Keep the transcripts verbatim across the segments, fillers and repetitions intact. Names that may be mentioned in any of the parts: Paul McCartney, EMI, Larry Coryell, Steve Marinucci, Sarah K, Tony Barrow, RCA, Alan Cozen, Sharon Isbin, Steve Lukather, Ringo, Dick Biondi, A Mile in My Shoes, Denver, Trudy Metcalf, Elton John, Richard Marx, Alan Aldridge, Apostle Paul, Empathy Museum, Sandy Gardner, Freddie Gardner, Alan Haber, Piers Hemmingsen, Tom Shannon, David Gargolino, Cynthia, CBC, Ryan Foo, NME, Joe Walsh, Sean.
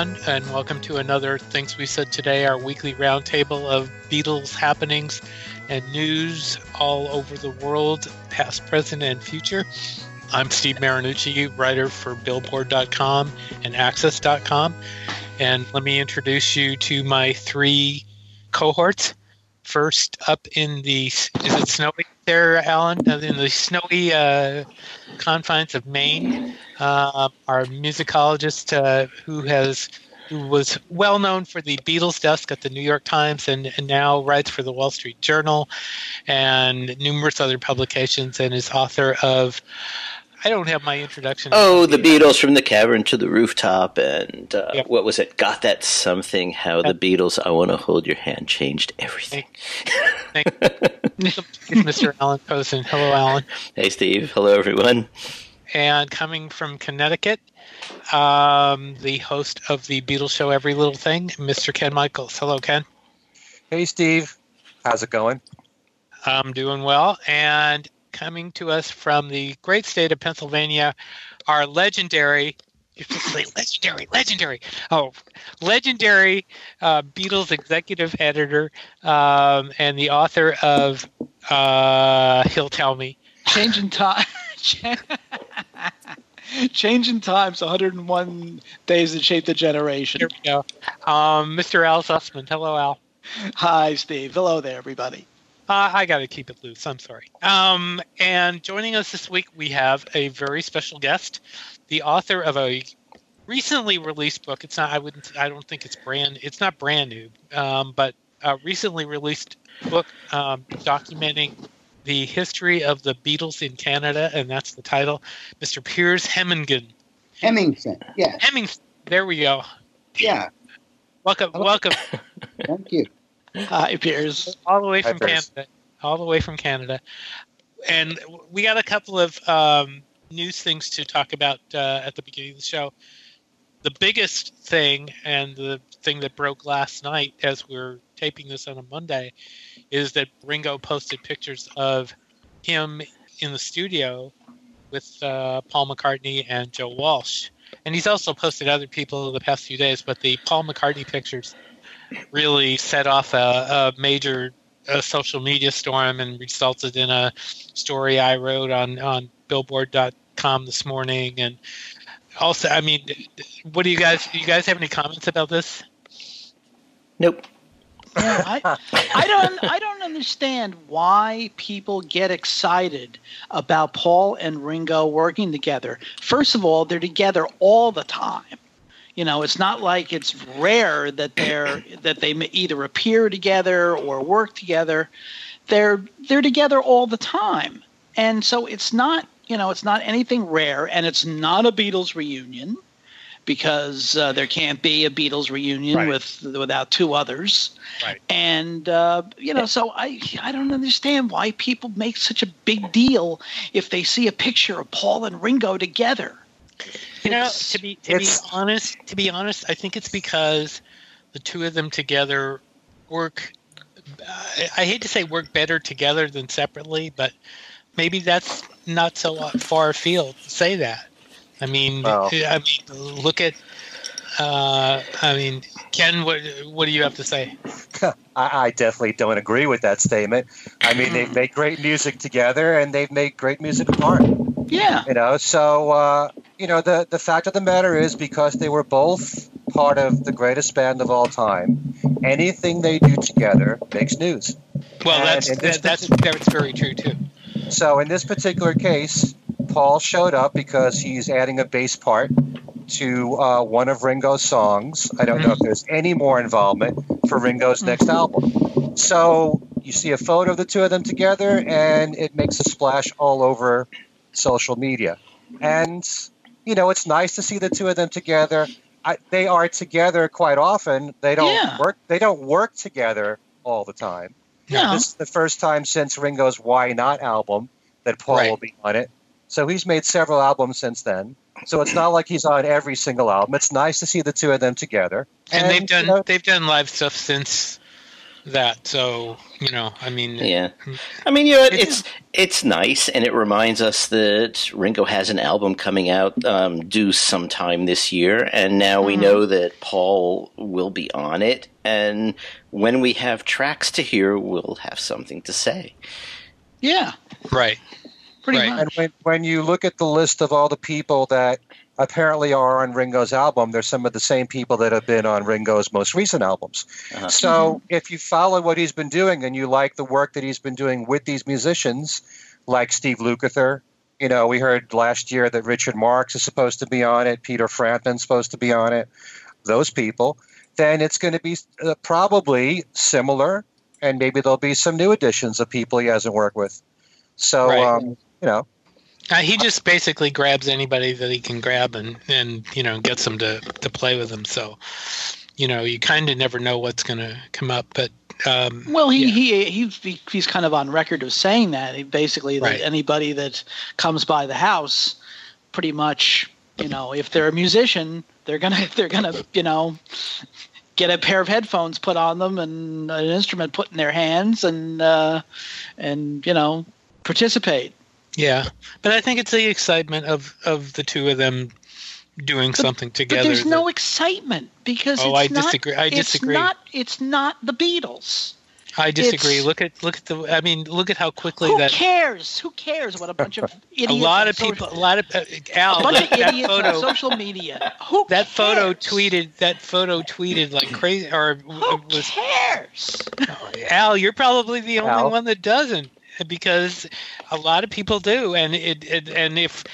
everyone, and welcome to another Things We Said Today, our weekly roundtable of Beatles happenings and news all over the world, past, present, and future. I'm Steve Marinucci, writer for Billboard dot com and Access dot com, and let me introduce you to my three cohorts. First up in the, is it snowy there, Alan? In the snowy uh, confines of Maine, uh, our musicologist uh, who has who was well known for the Beatles desk at the New York Times and, and now writes for the Wall Street Journal and numerous other publications, and is author of, I don't have my introduction. Oh, the Beatles from the Cavern to the Rooftop, and uh, yep. What was it? Got That Something? How yep. The Beatles, I Want to Hold Your Hand, changed everything. Thank you. Mister Alan Cozen. Hello, Alan. Hey, Steve. Hello, everyone. And coming from Connecticut, um, the host of the Beatles show Every Little Thing, Mister Ken Michaels. Hello, Ken. Hey, Steve. How's it going? I'm doing well, and coming to us from the great state of Pennsylvania, our legendary, you should say legendary, legendary, oh, legendary uh, Beatles executive editor um, and the author of uh, He'll Tell Me. Change in Time. Change in Times, one hundred and one Days That Shaped a Generation. Here we go. Um, Mister Al Sussman. Hello, Al. Hi, Steve. Hello there, everybody. Uh, I got to keep it loose. I'm sorry. Um, and joining us this week, we have a very special guest, the author of a recently released book. It's not. I wouldn't. I don't think it's brand. It's not brand new, um, but a recently released book um, documenting the history of the Beatles in Canada, and that's the title. Mister Piers Hemmingsen. Hemmingsen. Yeah. Hemmingsen. There we go. Yeah. Welcome. Hello. Welcome. Thank you. Hi, Piers. All the way from Hi, Canada. All the way from Canada. And we got a couple of um, news things to talk about uh, at the beginning of the show. The biggest thing, and the thing that broke last night as we were taping this on a Monday, is that Ringo posted pictures of him in the studio with uh, Paul McCartney and Joe Walsh. And he's also posted other people the past few days, but the Paul McCartney pictures really set off a, a major a social media storm and resulted in a story I wrote on, on Billboard dot com this morning. And also, I mean, what do you guys, do you guys have any comments about this? Nope. Yeah, I, I don't, I don't understand why people get excited about Paul and Ringo working together. First of all, they're together all the time. You know, it's not like it's rare that they're that they either appear together or work together. They're they're together all the time, and so it's not you know it's not anything rare, and it's not a Beatles reunion because uh, there can't be a Beatles reunion right. with without two others. Right. And uh, you know, so I I don't understand why people make such a big deal if they see a picture of Paul and Ringo together. You know, to be to be honest, to be honest, I think it's because the two of them together work. Uh, I hate to say work better together than separately, but maybe that's not so far afield to say that. I mean, wow. I mean, look at. Uh, I mean, Ken, what what do you have to say? I, I definitely don't agree with that statement. I mean, they've made great music together, and they've made great music apart. Yeah. You know, so, uh, you know, the, the fact of the matter is because they were both part of the greatest band of all time, anything they do together makes news. Well, that's, that, that's that's very true, too. So in this particular case, Paul showed up because he's adding a bass part to uh, one of Ringo's songs. I don't mm-hmm. know if there's any more involvement for Ringo's mm-hmm. next album. So you see a photo of the two of them together, and it makes a splash all over social media. And you know, it's nice to see the two of them together. I, they are together quite often. They don't yeah. work. They don't work together all the time. No. This is the first time since Ringo's "Why Not" album that Paul right. will be on it. So he's made several albums since then. So it's not like he's on every single album. It's nice to see the two of them together. And, and they've done you know, they've done live stuff since that. So, you know, I mean, yeah, I mean, you know, it, it's it's nice, and it reminds us that Ringo has an album coming out um, due sometime this year, and now we mm-hmm. know that Paul will be on it, and when we have tracks to hear, we'll have something to say. Yeah, right. Pretty right. much. And when, when you look at the list of all the people that apparently are on Ringo's album, they're some of the same people that have been on Ringo's most recent albums. Uh-huh. So if you follow what he's been doing and you like the work that he's been doing with these musicians, like Steve Lukather, you know, we heard last year that Richard Marx is supposed to be on it, Peter Frampton's supposed to be on it, those people, then it's going to be uh, probably similar, and maybe there'll be some new additions of people he hasn't worked with. So, right. um, you know. Uh, he just basically grabs anybody that he can grab and, and you know, gets them to, to play with him. So, you know, you kind of never know what's going to come up. But um, well, he, yeah. he he he's kind of on record of saying that. He basically, right. that anybody that comes by the house, pretty much, you know, if they're a musician, they're gonna they're gonna you know, get a pair of headphones put on them and an instrument put in their hands and uh, and you know, participate. Yeah, but I think it's the excitement of, of the two of them doing but, something together. But there's that, no excitement because oh, it's I not, disagree. I disagree. It's not, it's not the Beatles. I disagree. It's, look at look at the. I mean, look at how quickly who that. Who cares? Who cares? What a bunch of idiots. A lot of people. Social, a lot of uh, Al. A bunch that, of idiots photo, on social media. Who that cares? photo tweeted. That photo tweeted like crazy. Or who was, cares? Al, you're probably the only Al. one that doesn't. Because a lot of people do, and it, it and if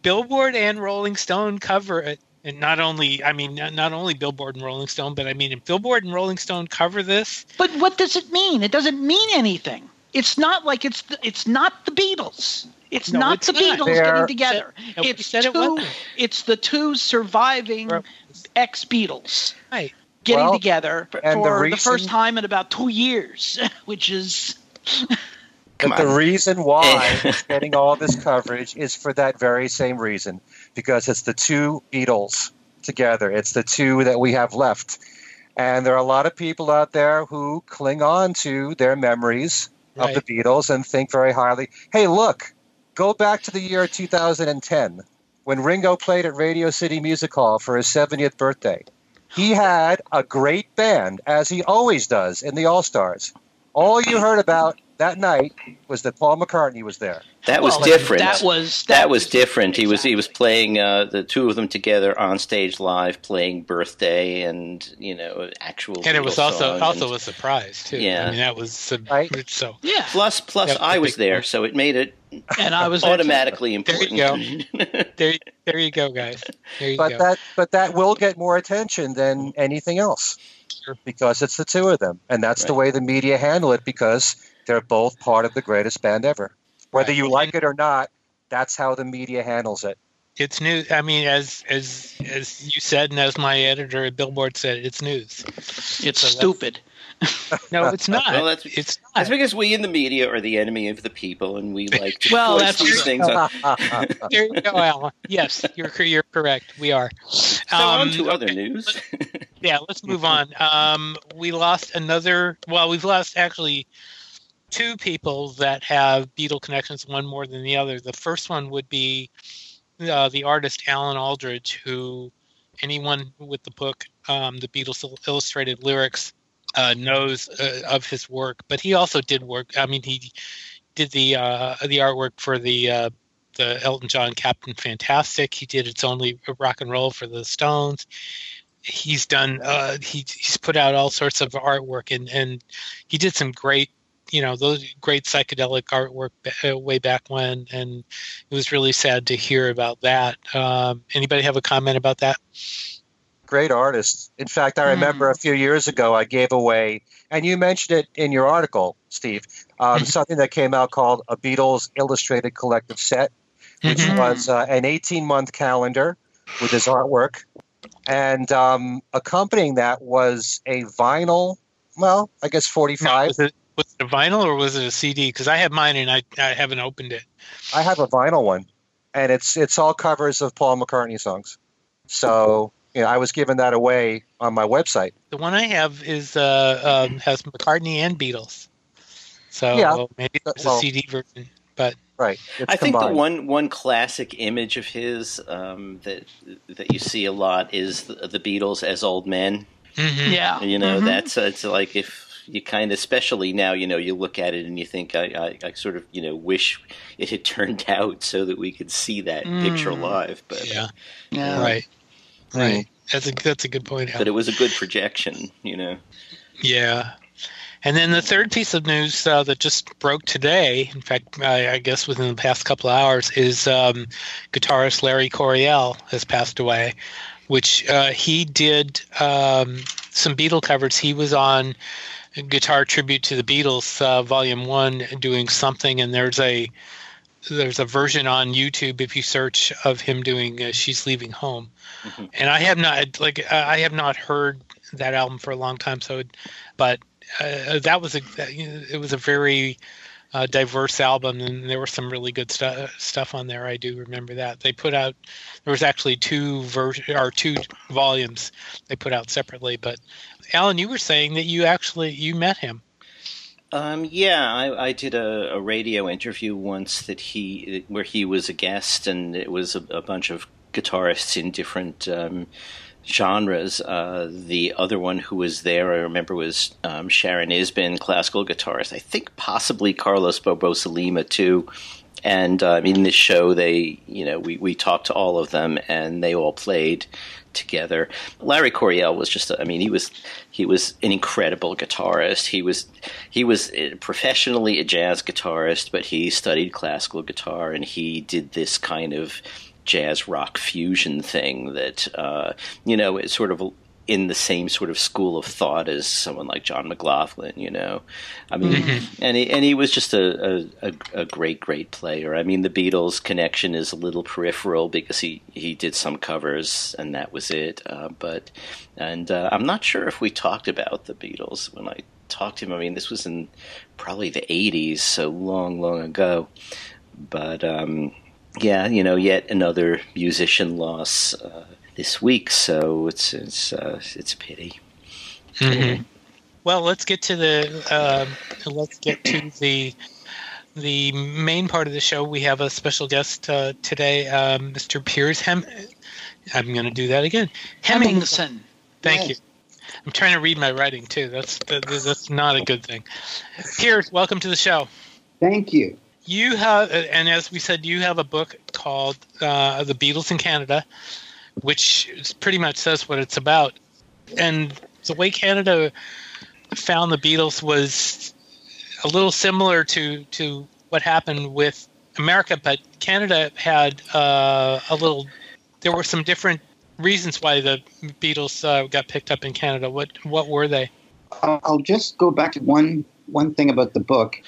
Billboard and Rolling Stone cover it, and not only I mean not, not only Billboard and Rolling Stone, but I mean if Billboard and Rolling Stone cover this. But what does it mean? It doesn't mean anything. It's not like it's the, it's not the Beatles. It's no, not it's the not. Beatles They're, getting together. Said, it's said two, it It's the two surviving ex-Beatles right. getting well, together and for the, reason... the first time in about two years, which is. But the reason why it's getting all this coverage is for that very same reason, because it's the two Beatles together. It's the two that we have left. And there are a lot of people out there who cling on to their memories right. of the Beatles and think very highly, hey, look, go back to the year two thousand ten when Ringo played at Radio City Music Hall for his seventieth birthday. He had a great band, as he always does in the All-Stars. All you heard about that night was that Paul McCartney was there. That was well, different. That was that, that was different. Exactly. He was he was playing uh, the two of them together on stage live, playing Birthday and you know actual. And it was also also and, a surprise too. Yeah, I mean that was right? so. Yeah. Plus plus yeah, I was there, so it made it. And I was automatically important. There you go. there, there you go, guys. There you but go. that but that will get more attention than anything else because it's the two of them, and that's right. the way the media handle it because. They're both part of the greatest band ever. Whether you like it or not, that's how the media handles it. It's news. I mean, as as as you said, and as my editor at Billboard said, it's news. It's so stupid. No, it's not. Well, that's, it's not. That's because we in the media are the enemy of the people, and we like to well, that's these things. On. There you go, Alan. Yes, you're you're correct. We are. So um, on to other okay. news. Yeah, let's move on. Um, we lost another. Well, we've lost actually. Two people that have Beatle connections, one more than the other. The first one would be uh, the artist Alan Aldridge, who anyone with the book, um, The Beatles Illustrated Lyrics, uh, knows uh, of his work. But he also did work. I mean, he did the uh, the artwork for the uh, the Elton John Captain Fantastic. He did It's Only Rock and Roll for the Stones. He's done. Uh, he, he's put out all sorts of artwork, and, and he did some great. You know, those great psychedelic artwork uh, way back when, and it was really sad to hear about that. Um, anybody have a comment about that? Great artist. In fact, I remember mm. a few years ago I gave away, and you mentioned it in your article, Steve, um, something that came out called A Beatles Illustrated Collective Set, which mm-hmm. was uh, an eighteen-month calendar with his artwork. And um, accompanying that was a vinyl, well, I guess forty-five. No, was it a vinyl or was it a C D? Because I have mine and I, I haven't opened it. I have a vinyl one, and it's it's all covers of Paul McCartney songs. So you know, I was giving that away on my website. The one I have is uh, um, has McCartney and Beatles. So yeah. maybe it's well, a C D version, but right. I think combined. the one one classic image of his um, that that you see a lot is the, the Beatles as old men. Mm-hmm. Yeah, you know mm-hmm. that's uh, it's like if you kind of, especially now, you know, you look at it and you think, I, I, I sort of, you know, wish it had turned out so that we could see that mm. picture live. But yeah, yeah. right, right. That's a that's a good point. But it was a good projection, you know. Yeah. And then the third piece of news uh, that just broke today, in fact, I, I guess within the past couple of hours, is um, guitarist Larry Coryell has passed away, which uh, he did um, some Beatle covers. He was on Guitar Tribute to the Beatles, uh, Volume One, doing something, and there's a there's a version on YouTube if you search of him doing uh, "She's Leaving Home," mm-hmm. and I have not like I have not heard that album for a long time, so it, but. Uh, that was a it was a very uh, diverse album, and there was some really good stu- stuff on there. I do remember that they put out there was actually two versions or two volumes they put out separately. But Alan, you were saying that you actually you met him. Um, yeah, I, I did a, a radio interview once that he where he was a guest, and it was a, a bunch of guitarists in different. Um, genres. Uh, the other one who was there, I remember, was um, Sharon Isbin, classical guitarist. I think possibly Carlos Barbosa Lima too. And um, in this show, they, you know, we, we talked to all of them, and they all played together. Larry Coryell was just, I mean, he was he was an incredible guitarist. He was he was professionally a jazz guitarist, but he studied classical guitar, and he did this kind of jazz rock fusion thing that, uh, you know, is sort of in the same sort of school of thought as someone like John McLaughlin, you know. I mean, mm-hmm. and, he, and he was just a, a, a great, great player. I mean, the Beatles connection is a little peripheral because he, he did some covers and that was it. Uh, but, and uh, I'm not sure if we talked about the Beatles when I talked to him. I mean, this was in probably the eighties, so long, long ago. But, um, yeah, you know, yet another musician loss uh, this week, so it's it's uh, it's a pity. Mm-hmm. Well, let's get to the uh, let's get to the the main part of the show. We have a special guest uh, today, uh, Mister Piers Hem. I'm going to do that again. Hemmingsen. Thank yes. you. I'm trying to read my writing too. That's that, that's not a good thing. Piers, welcome to the show. Thank you. You have, and as we said, you have a book called uh, The Beatles in Canada, which pretty much says what it's about. And the way Canada found the Beatles was a little similar to, to what happened with America, but Canada had uh, a little, there were some different reasons why the Beatles uh, got picked up in Canada. What what were they? I'll just go back to one, one thing about the book.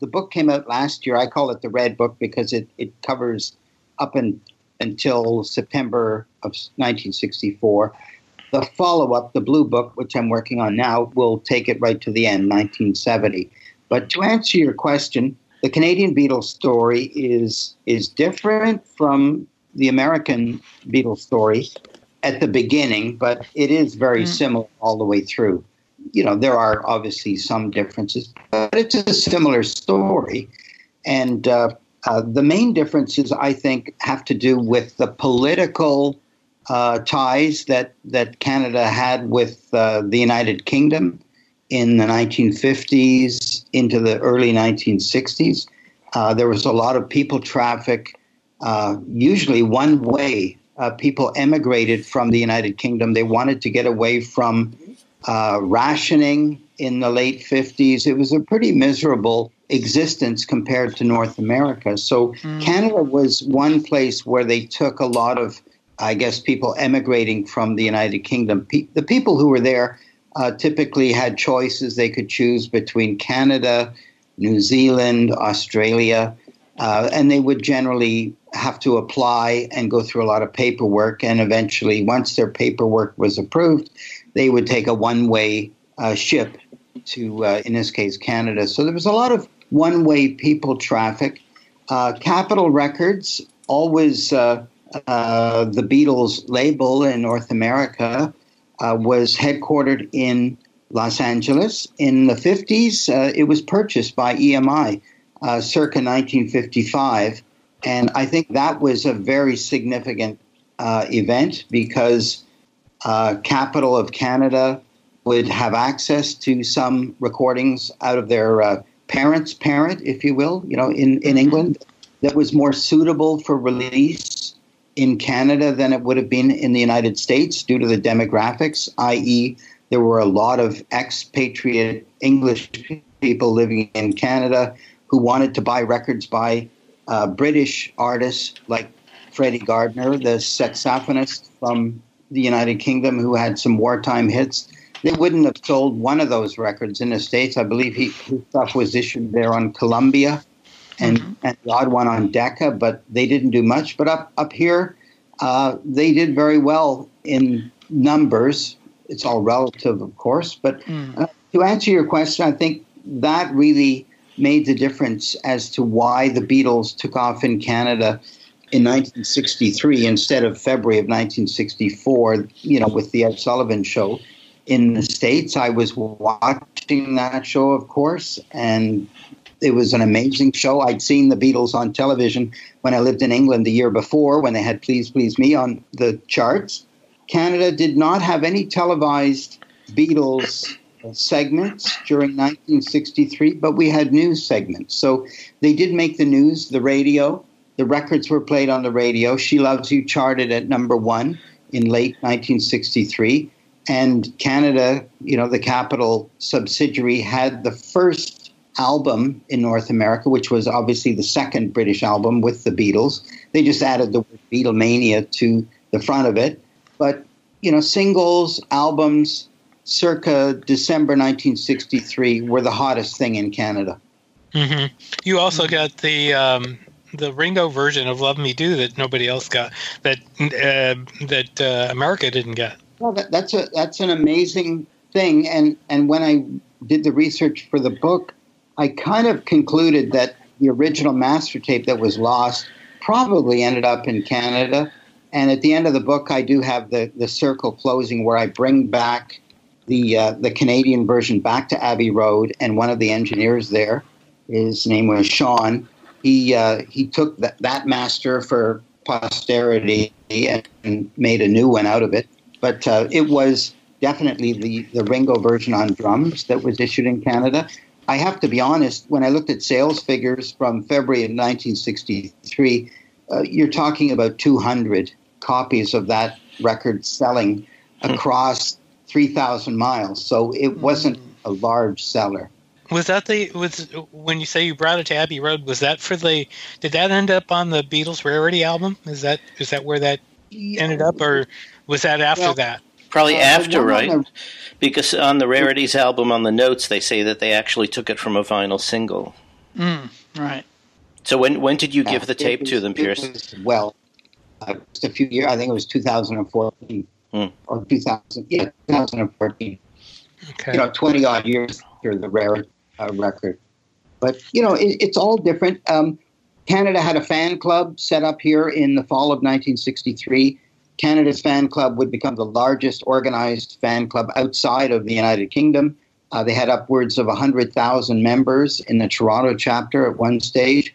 The book came out last year. I call it the Red Book because it, it covers up in, until September of nineteen sixty-four. The follow-up, the Blue Book, which I'm working on now, will take it right to the end, nineteen seventy. But to answer your question, the Canadian Beatles story is is different from the American Beatles story at the beginning, but it is very mm. similar all the way through. You know, there are obviously some differences, but it's a similar story. And uh, uh, the main differences, I think, have to do with the political uh, ties that, that Canada had with uh, the United Kingdom in the nineteen fifties into the early nineteen sixties. Uh, there was a lot of people traffic, uh, usually one way. Uh, people emigrated from the United Kingdom. They wanted to get away from Uh, rationing in the late fifties. It was a pretty miserable existence compared to North America. So mm. Canada was one place where they took a lot of, I guess, people emigrating from the United Kingdom. Pe- the people who were there uh, typically had choices. They could choose between Canada, New Zealand, Australia, uh, and they would generally have to apply and go through a lot of paperwork. And eventually, once their paperwork was approved, they would take a one-way uh, ship to, uh, in this case, Canada. So there was a lot of one-way people traffic. Uh, Capitol Records always uh, uh, the Beatles label in North America uh, was headquartered in Los Angeles. In the fifties, uh, it was purchased by E M I uh, circa nineteen fifty-five. And I think that was a very significant uh, event because uh, Capital of Canada would have access to some recordings out of their uh, parents' parent, if you will, you know, in, in England, that was more suitable for release in Canada than it would have been in the United States due to the demographics, that is there were a lot of expatriate English people living in Canada who wanted to buy records by uh, British artists like Freddie Gardner, the saxophonist from the United Kingdom who had some wartime hits. They wouldn't have sold one of those records in the States. I believe he, his stuff was issued there on Columbia and, mm-hmm. and the odd one on Decca, but they didn't do much. But up, up here, uh, they did very well in numbers. It's all relative, of course. But mm. uh, to answer your question, I think that really made the difference as to why the Beatles took off in Canada in nineteen sixty-three instead of February of nineteen sixty-four, you know, with the Ed Sullivan Show. In the States, I was watching that show, of course, and it was an amazing show. I'd seen the Beatles on television when I lived in England the year before when they had Please Please Me on the charts. Canada did not have any televised Beatles segments during nineteen sixty-three, but we had news segments. So they did make the news, the radio. The records were played on the radio. She Loves You charted at number one in late nineteen sixty-three. And Canada, you know, the Capital subsidiary had the first album in North America, which was obviously the second British album with the Beatles. They just added the word Beatlemania to the front of it. But, you know, singles, albums, circa December nineteen sixty-three were the hottest thing in Canada. Mm-hmm. You also got the... Um the Ringo version of "Love Me Do" that nobody else got, that uh, that uh, America didn't get. Well, that, that's a that's an amazing thing, and and when I did the research for the book, I kind of concluded that the original master tape that was lost probably ended up in Canada. And at the end of the book, I do have the the circle closing where I bring back the uh, the Canadian version back to Abbey Road, and one of the engineers there, his name was Sean. He uh, he took that, that master for posterity and, and made a new one out of it. But uh, it was definitely the, the Ringo version on drums that was issued in Canada. I have to be honest, when I looked at sales figures from February of nineteen sixty-three, uh, you're talking about two hundred copies of that record selling across three thousand miles. So it wasn't a large seller. Was that the was when you say you brought it to Abbey Road? Was that for the? Did that end up on the Beatles Rarity album? Is that is that where that ended up, or was that after well, that? Probably uh, after, right? The, because on the Rarities album, on the notes, they say that they actually took it from a vinyl single. Mm, right. So when when did you yeah, give the tape was, to them, Pierce? Was, well, uh, just a few years. I think it was two thousand fourteen mm. or two thousand. Yeah, two thousand fourteen. Okay. You know, twenty odd years after the Rarity. Uh, record. But, you know, it, it's all different. Um, Canada had a fan club set up here in the fall of nineteen sixty-three. Canada's fan club would become the largest organized fan club outside of the United Kingdom. Uh, they had upwards of one hundred thousand members in the Toronto chapter at one stage.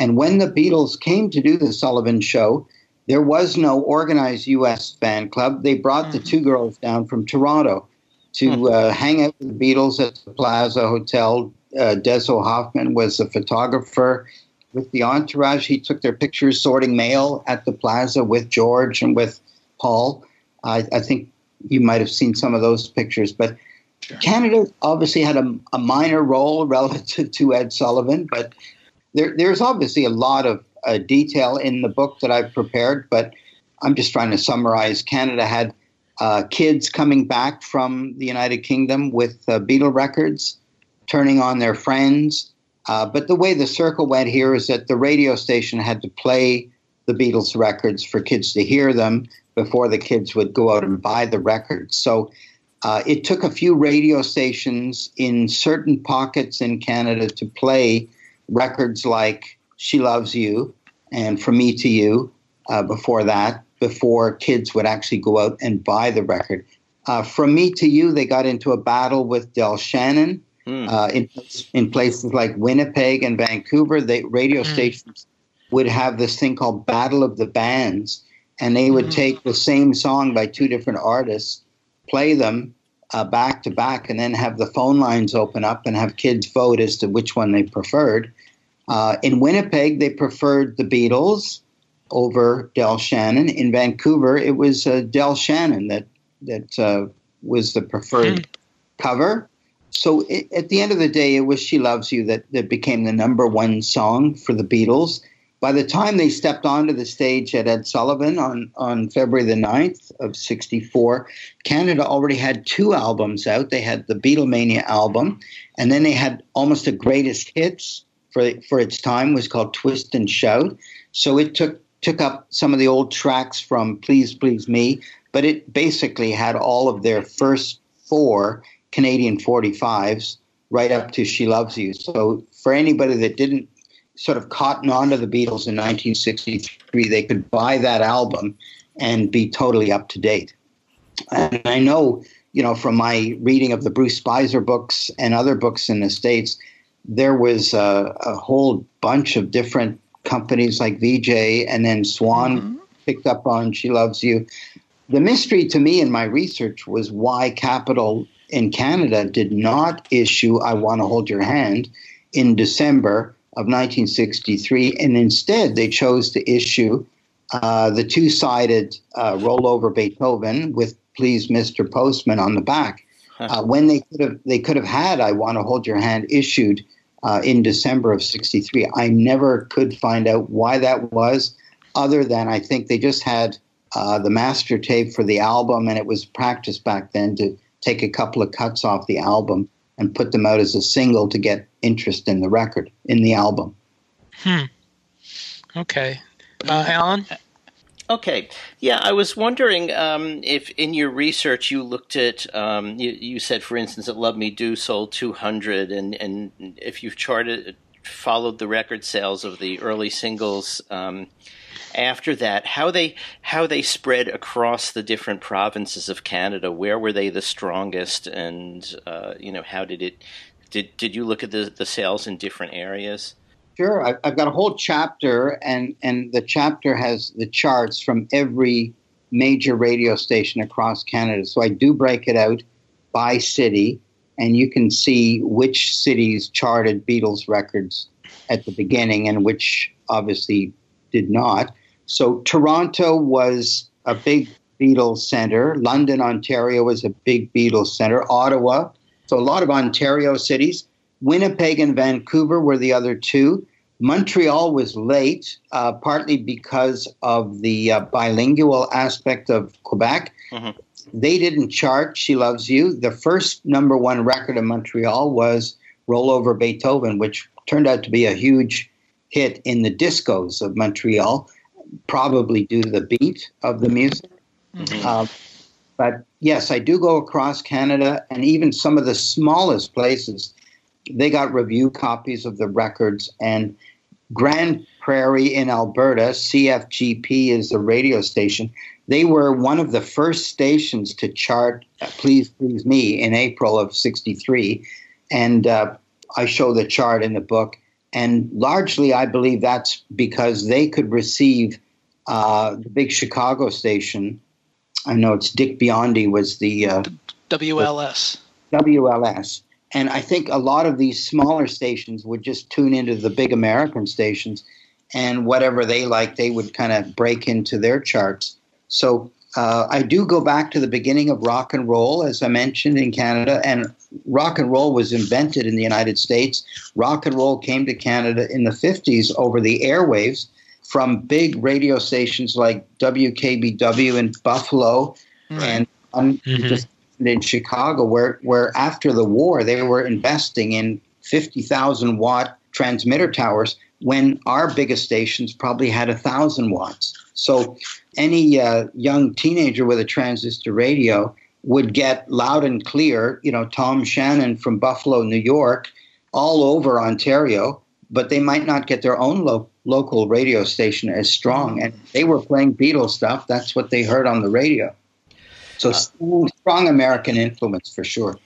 And when the Beatles came to do the Sullivan Show, there was no organized U S fan club. They brought the two girls down from Toronto to uh, hang out with the Beatles at the Plaza Hotel. Uh, Deso Hoffman was a photographer with the entourage. He took their pictures sorting mail at the Plaza with George and with Paul. Uh, I think you might have seen some of those pictures. But sure. Canada obviously had a, a minor role relative to Ed Sullivan, but there, there's obviously a lot of uh, detail in the book that I've prepared, but I'm just trying to summarize. Canada had Uh, kids coming back from the United Kingdom with uh, Beatle records, turning on their friends. Uh, but the way the circle went here is that the radio station had to play the Beatles records for kids to hear them before the kids would go out and buy the records. So uh, it took a few radio stations in certain pockets in Canada to play records like She Loves You and From Me to You uh, before that, before kids would actually go out and buy the record. Uh, From Me to You, they got into a battle with Del Shannon. Mm. Uh, in, in places like Winnipeg and Vancouver, the radio mm. stations would have this thing called Battle of the Bands, and they would mm. take the same song by two different artists, play them uh, back to back, and then have the phone lines open up and have kids vote as to which one they preferred. Uh, in Winnipeg, they preferred the Beatles over Del Shannon. In Vancouver, it was uh, Del Shannon that, that uh, was the preferred mm. cover. So it, at the end of the day, it was She Loves You that, that became the number one song for the Beatles. By the time they stepped onto the stage at Ed Sullivan on, on February the ninth of sixty-four, Canada already had two albums out. They had the Beatlemania album, and then they had almost the greatest hits for, for its time, was called Twist and Shout. So it took, took up some of the old tracks from Please Please Me, but it basically had all of their first four Canadian forty-fives right up to She Loves You. So for anybody that didn't sort of cotton on to the Beatles in nineteen sixty-three, they could buy that album and be totally up to date. And I know, you know, from my reading of the Bruce Spicer books and other books in the States, there was a, a whole bunch of different companies like V J, and then Swan mm-hmm. picked up on She Loves You. The mystery to me in my research was why Capitol in Canada did not issue I Want to Hold Your Hand in December of nineteen sixty-three, and instead they chose to issue uh, the two-sided uh, rollover Beethoven with Please Mister Postman on the back, uh, when they could have they could have had I Want to Hold Your Hand issued uh, in December of sixty-three. I never could find out why that was, other than I think they just had uh, the master tape for the album, and it was practiced back then to take a couple of cuts off the album and put them out as a single to get interest in the record, in the album. Hmm. Okay. Uh, Alan? Okay. Yeah, I was wondering um, if in your research you looked at, um, you, you said, for instance, that Love Me Do sold two hundred, and, and if you've charted, followed the record sales of the early singles um, after that, how they how they spread across the different provinces of Canada. Where were they the strongest, and uh, you know, how did it did did you look at the, the sales in different areas? Sure, I've, I've got a whole chapter, and and the chapter has the charts from every major radio station across Canada. So I do break it out by city, and you can see which cities charted Beatles records at the beginning and which obviously did not. So Toronto was a big Beatles center. London, Ontario was a big Beatles center. Ottawa, so a lot of Ontario cities. Winnipeg and Vancouver were the other two. Montreal was late, uh, partly because of the uh, bilingual aspect of Quebec. Mm-hmm. They didn't chart She Loves You. The first number one record in Montreal was Roll Over Beethoven, which turned out to be a huge hit in the discos of Montreal, probably due to the beat of the music. Mm-hmm. Uh, but yes, I do go across Canada, and even some of the smallest places, they got review copies of the records. And Grand Prairie in Alberta, C F G P is the radio station. They were one of the first stations to chart Please Please Me in April of sixty-three. And uh, I show the chart in the book. And largely, I believe that's because they could receive uh, the big Chicago station. I know it's Dick Biondi was the uh, W L S. W L S. And I think a lot of these smaller stations would just tune into the big American stations, and whatever they liked, they would kind of break into their charts. So uh, I do go back to the beginning of rock and roll, as I mentioned, in Canada. And rock and roll was invented in the United States. Rock and roll came to Canada in the fifties over the airwaves from big radio stations like W K B W in Buffalo mm-hmm. and um, mm-hmm. just in Chicago, where, where after the war they were investing in fifty thousand watt transmitter towers when our biggest stations probably had one thousand watts. So any uh, young teenager with a transistor radio would get loud and clear, you know, Tom Shannon from Buffalo, New York, all over Ontario, but they might not get their own lo- local radio station as strong, and they were playing Beatles stuff. That's what they heard on the radio. So uh, strong American influence for sure.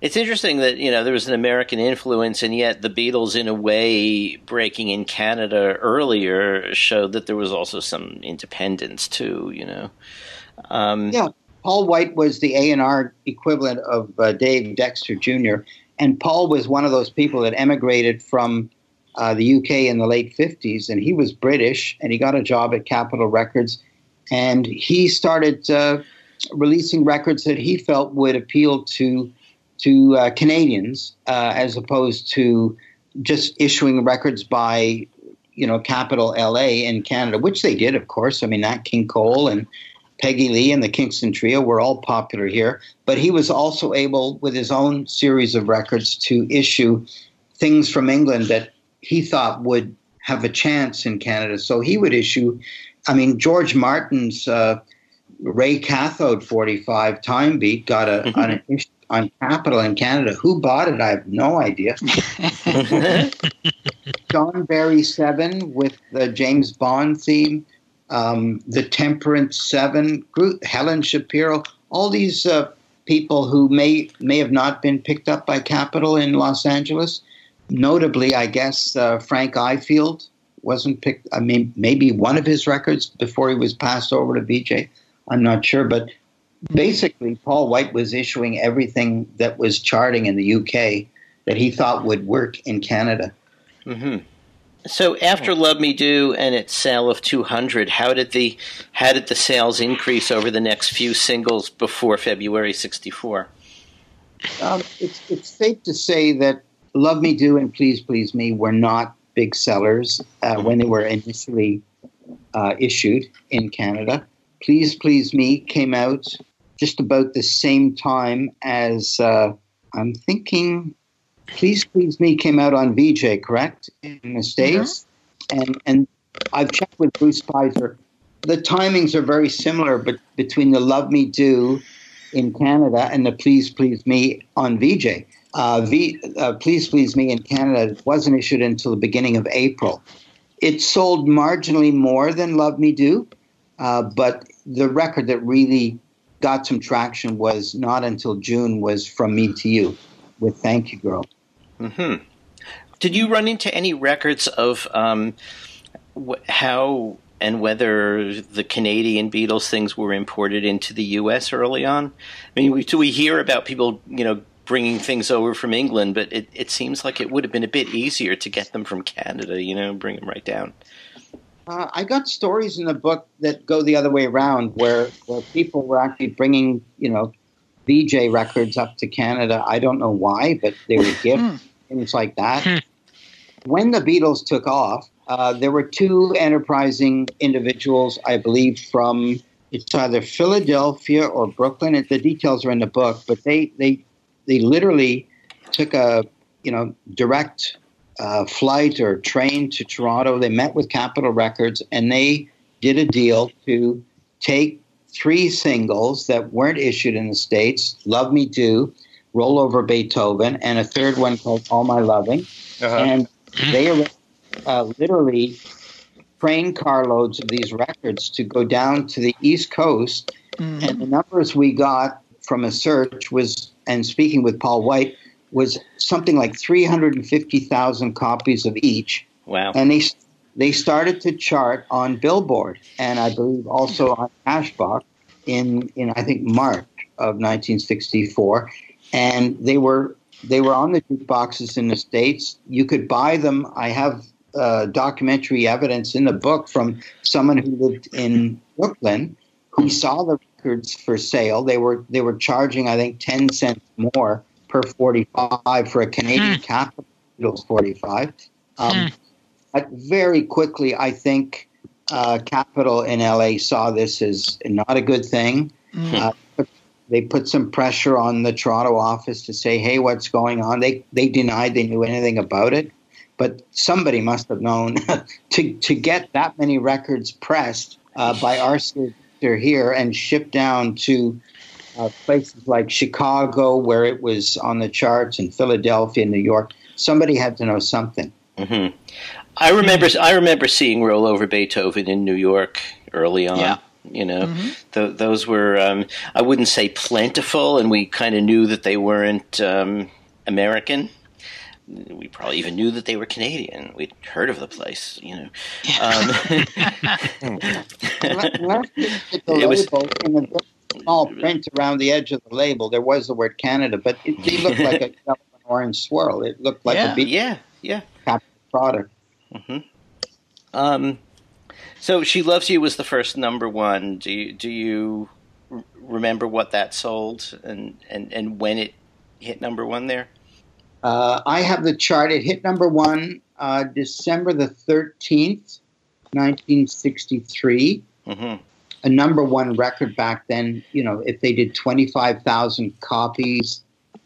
It's interesting that, you know, there was an American influence, and yet the Beatles, in a way, breaking in Canada earlier showed that there was also some independence too, you know. Um, yeah, Paul White was the A and R equivalent of uh, Dave Dexter Junior, and Paul was one of those people that emigrated from uh, the U K in the late fifties, and he was British, and he got a job at Capitol Records, and he started uh, releasing records that he felt would appeal to to uh, Canadians, uh, as opposed to just issuing records by, you know, Capital L A in Canada, which they did, of course. I mean, Nat King Cole and Peggy Lee and the Kingston Trio were all popular here. But he was also able, with his own series of records, to issue things from England that he thought would have a chance in Canada. So he would issue, I mean, George Martin's uh, Ray Cathode forty-five Time Beat got a, mm-hmm. on an issue on Capitol in Canada. Who bought it? I have no idea. John Barry seven with the James Bond theme, um, the Temperance seven, Helen Shapiro, all these uh, people who may may have not been picked up by Capitol in Los Angeles. Notably, I guess, uh, Frank Ifield wasn't picked. I mean, maybe one of his records before he was passed over to V J. I'm not sure, but basically, Paul White was issuing everything that was charting in the U K that he thought would work in Canada. Mm-hmm. So after Love Me Do and its sale of two hundred, how did the how did the sales increase over the next few singles before February sixty-four? Um, it's, it's safe to say that Love Me Do and Please Please Me were not big sellers uh, when they were initially uh, issued in Canada. Please Please Me came out just about the same time as, uh, I'm thinking, Please Please Me came out on V J, correct, in the States? Mm-hmm. And and I've checked with Bruce Pizer. The timings are very similar, but between the Love Me Do in Canada and the Please Please Me on V J. Uh, v, uh, Please Please Me in Canada wasn't issued until the beginning of April. It sold marginally more than Love Me Do, uh, but the record that really got some traction was not until June, was From Me to You with Thank You Girl. Mm-hmm. Did you run into any records of um, wh- how and whether the Canadian Beatles things were imported into the U S early on? I mean, we, we hear about people, you know, bringing things over from England, but it, it seems like it would have been a bit easier to get them from Canada, you know, bring them right down. Uh, I got stories in the book that go the other way around, where, where people were actually bringing, you know, V J records up to Canada. I don't know why, but they were gifts, things like that. When the Beatles took off, uh, there were two enterprising individuals, I believe, from it's either Philadelphia or Brooklyn. It, the details are in the book, but they they, they literally took a, you know, direct Uh, flight or train to Toronto. They met with Capitol Records, and they did a deal to take three singles that weren't issued in the States, Love Me Do, Roll Over Beethoven, and a third one called All My Loving. Uh-huh. And they uh, literally train carloads of these records to go down to the East Coast. Mm-hmm. And the numbers we got from a search was, and speaking with Paul White, was something like three hundred fifty thousand copies of each. Wow. And they they started to chart on Billboard, and I believe also on Cashbox in, in I think March of nineteen sixty-four. And they were they were on the jukeboxes in the States. You could buy them. I have uh, documentary evidence in the book from someone who lived in Brooklyn who saw the records for sale. They were they were charging, I think, ten cents more per forty-five for a Canadian mm. Capitol Beatles forty-five. Um, mm. But very quickly, I think uh, Capitol in L A saw this as not a good thing. Mm. Uh, but they put some pressure on the Toronto office to say, hey, what's going on? They they denied they knew anything about it, but somebody must have known. to, to get that many records pressed uh, by our solicitor here and shipped down to Uh, places like Chicago, where it was on the charts, and Philadelphia, New York. Somebody had to know something. Mm-hmm. I remember I remember seeing Roll Over Beethoven in New York early on. Yeah. You know, mm-hmm. th- those were, um, I wouldn't say plentiful, and we kind of knew that they weren't um, American. We probably even knew that they were Canadian. We'd heard of the place, you know. Um, the label was, in a small print around the edge of the label, there was the word Canada, but it, it looked like a yellow and orange swirl. It looked like yeah, a big yeah, yeah. product. Mm-hmm. Um, so She Loves You was the first number one. Do you, do you r- remember what that sold and, and, and when it hit number one there? Uh, I have the chart. It hit number one uh, December the thirteenth, nineteen sixty-three. Mm-hmm. A number one record back then, you know, if they did twenty-five thousand copies,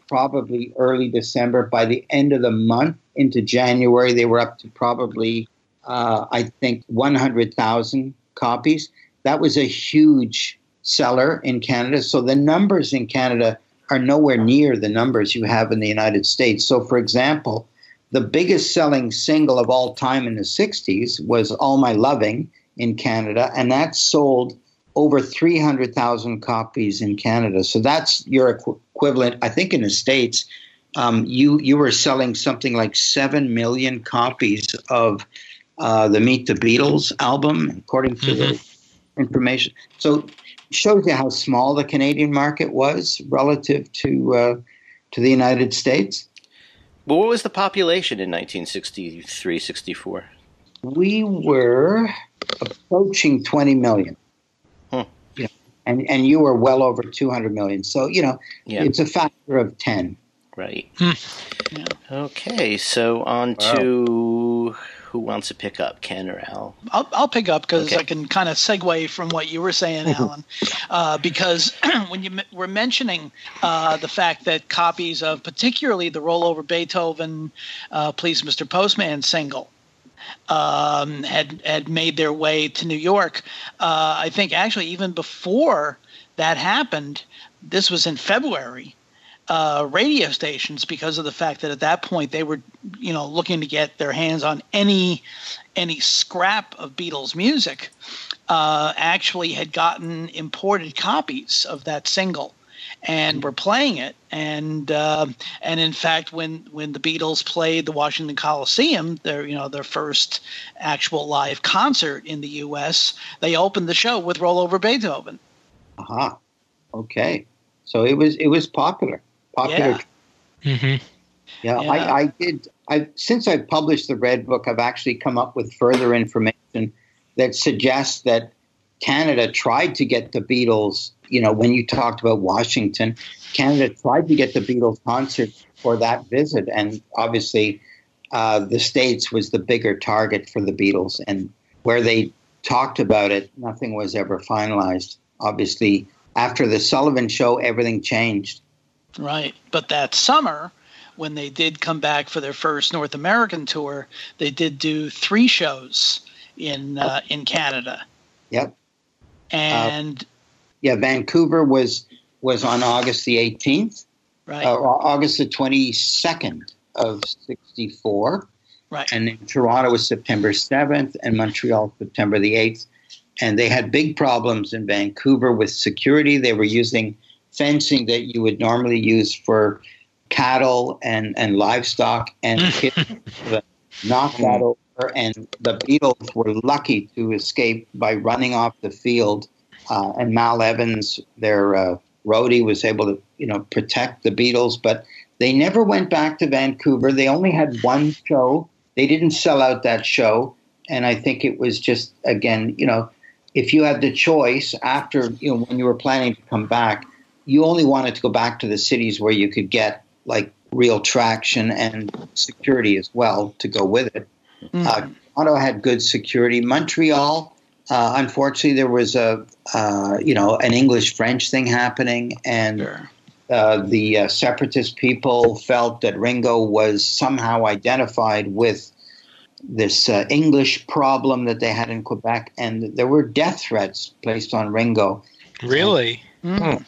probably early December, by the end of the month into January, they were up to probably, uh, I think, one hundred thousand copies. That was a huge seller in Canada. So the numbers in Canada are nowhere near the numbers you have in the United States. So, for example, the biggest selling single of all time in the sixties was All My Loving in Canada, and that sold over three hundred thousand copies in Canada. So that's your equ- equivalent. I think in the States, um, you, you were selling something like seven million copies of uh, the Meet the Beatles album, according to mm-hmm. the information. So shows you how small the Canadian market was relative to uh, to the United States. But what was the population in nineteen sixty-three sixty-four? We were approaching twenty million. Huh. You know, and, and you were well over two hundred million. So, you know, yeah. it's a factor of ten. Right. Hmm. Yeah. Okay, so on wow. to... Who wants to pick up, Ken or Al? I'll, I'll pick up because okay. I can kind of segue from what you were saying, Alan, uh, because when you m- were mentioning uh, the fact that copies of particularly the Roll Over Beethoven, uh, Please Mister Postman single um, had, had made their way to New York, uh, I think actually even before that happened, this was in February, Uh, radio stations, because of the fact that at that point they were, you know, looking to get their hands on any any scrap of Beatles music, uh, actually had gotten imported copies of that single and were playing it. And uh, and in fact, when when the Beatles played the Washington Coliseum, their you know their first actual live concert in the U S, they opened the show with Roll Over Beethoven. Aha, uh-huh. Okay, so it was it was popular. Popular. Yeah, mm-hmm. yeah, yeah. I, I did. I since I published the Red Book, I've actually come up with further information that suggests that Canada tried to get the Beatles. You know, when you talked about Washington, Canada tried to get the Beatles concert for that visit, and obviously, uh, the States was the bigger target for the Beatles, and where they talked about it, nothing was ever finalized. Obviously, after the Sullivan Show, everything changed. Right. But that summer, when they did come back for their first North American tour, they did do three shows in uh, in Canada. Yep. And uh, yeah, Vancouver was was on August the eighteenth, right? Uh, August the twenty second of sixty four, right? And then Toronto was September seventh, and Montreal September the eighth. And they had big problems in Vancouver with security. They were using fencing that you would normally use for cattle and, and livestock, and kids knocked that over, and the Beatles were lucky to escape by running off the field, uh, and Mal Evans, their uh, roadie, was able to you know protect the Beatles, but they never went back to Vancouver. They only had one show. They didn't sell out that show, and I think it was just, again, you know, if you had the choice after, you know, when you were planning to come back, you only wanted to go back to the cities where you could get like real traction and security as well to go with it. Mm-hmm. Uh, Toronto had good security. Montreal, uh, unfortunately, there was a uh, you know an English-French thing happening, and sure. uh, the uh, separatist people felt that Ringo was somehow identified with this uh, English problem that they had in Quebec, and there were death threats placed on Ringo. Really? And, mm.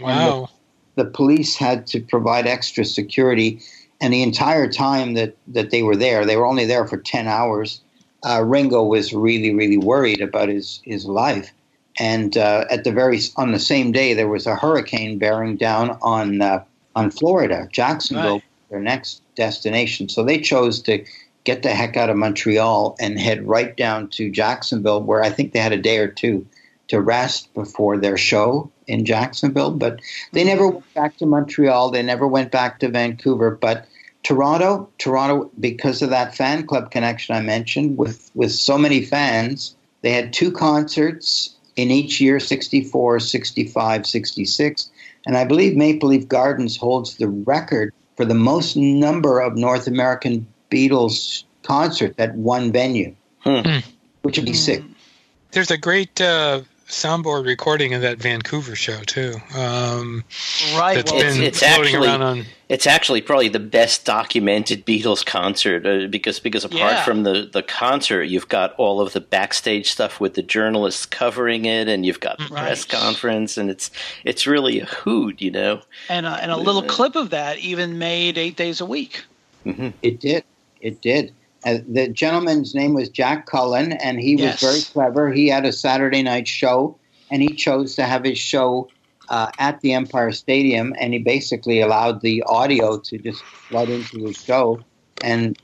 Wow. The, the police had to provide extra security, and the entire time that, that they were there, they were only there for ten hours, uh, Ringo was really, really worried about his, his life. And uh, at the very on the same day, there was a hurricane bearing down on uh, on Florida, Jacksonville, right. Their next destination. So they chose to get the heck out of Montreal and head right down to Jacksonville, where I think they had a day or two to rest before their show in Jacksonville. But they never went back to Montreal. They never went back to Vancouver. But Toronto, Toronto, because of that fan club connection I mentioned, with, with so many fans, they had two concerts in each year, sixty-four, sixty-five, sixty-six. And I believe Maple Leaf Gardens holds the record for the most number of North American Beatles concerts at one venue, hmm. which would be sick. There's a great uh, soundboard recording of that Vancouver show, too. Um, right. That's well, been it's, it's floating actually, around on... It's actually probably the best documented Beatles concert uh, because because apart yeah. from the, the concert, you've got all of the backstage stuff with the journalists covering it, and you've got the right. press conference, and it's it's really a hoot, you know. And a, and a little uh, clip of that even made Eight Days a Week. Mm-hmm. It did. It did. Uh, the gentleman's name was Jack Cullen, and he yes. was very clever. He had a Saturday night show, and he chose to have his show Uh, at the Empire Stadium, and he basically allowed the audio to just flood into his show, and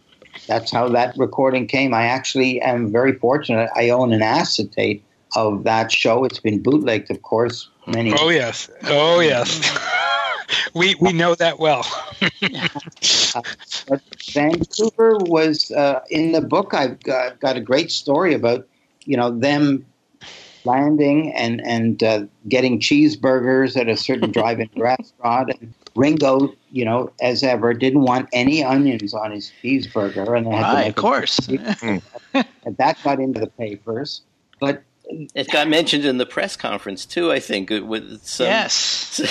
that's how that recording came. I actually am very fortunate. I own an acetate of that show. It's been bootlegged, of course. Many. Oh yes, oh yes. we we know that well. uh, but Vancouver was uh, in the book. I've got, I've got a great story about you know them. landing and and uh, getting cheeseburgers at a certain drive-in restaurant, and Ringo, you know, as ever, didn't want any onions on his cheeseburger, and they had ah, to of course, and that got into the papers. But it got mentioned in the press conference too, I think. With some, yes,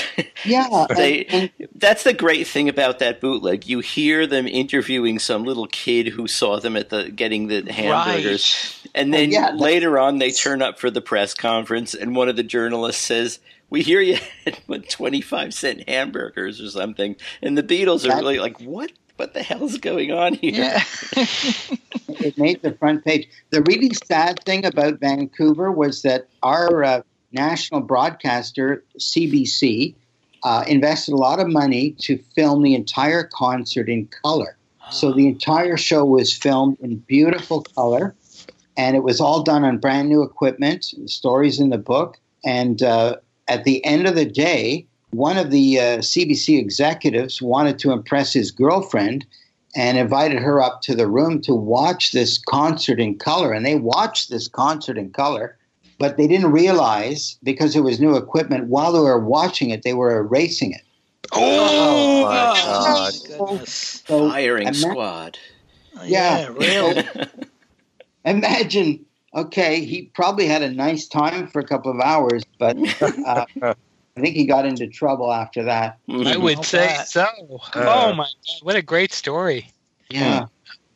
yeah, they, and, and, that's the great thing about that bootleg. You hear them interviewing some little kid who saw them at the getting the hamburgers, right. and then well, yeah, later on they turn up for the press conference, and one of the journalists says, "We hear you had twenty-five cent hamburgers or something," and the Beatles are that, really like, "What? What the hell's going on here?" Yeah. It made the front page. The really sad thing about Vancouver was that our uh, national broadcaster, C B C, uh, invested a lot of money to film the entire concert in color. So the entire show was filmed in beautiful color, and it was all done on brand new equipment. The story's in the book. And uh, at the end of the day, one of the uh, C B C executives wanted to impress his girlfriend and invited her up to the room to watch this concert in color. And they watched this concert in color, but they didn't realize, because it was new equipment, while they were watching it, they were erasing it. Oh, oh my God. God. So, Firing ima- squad. Yeah. yeah real. Imagine, okay, he probably had a nice time for a couple of hours, but... Uh, I think he got into trouble after that. Mm-hmm. I would say that. so. Uh, oh, my God. What a great story. Yeah.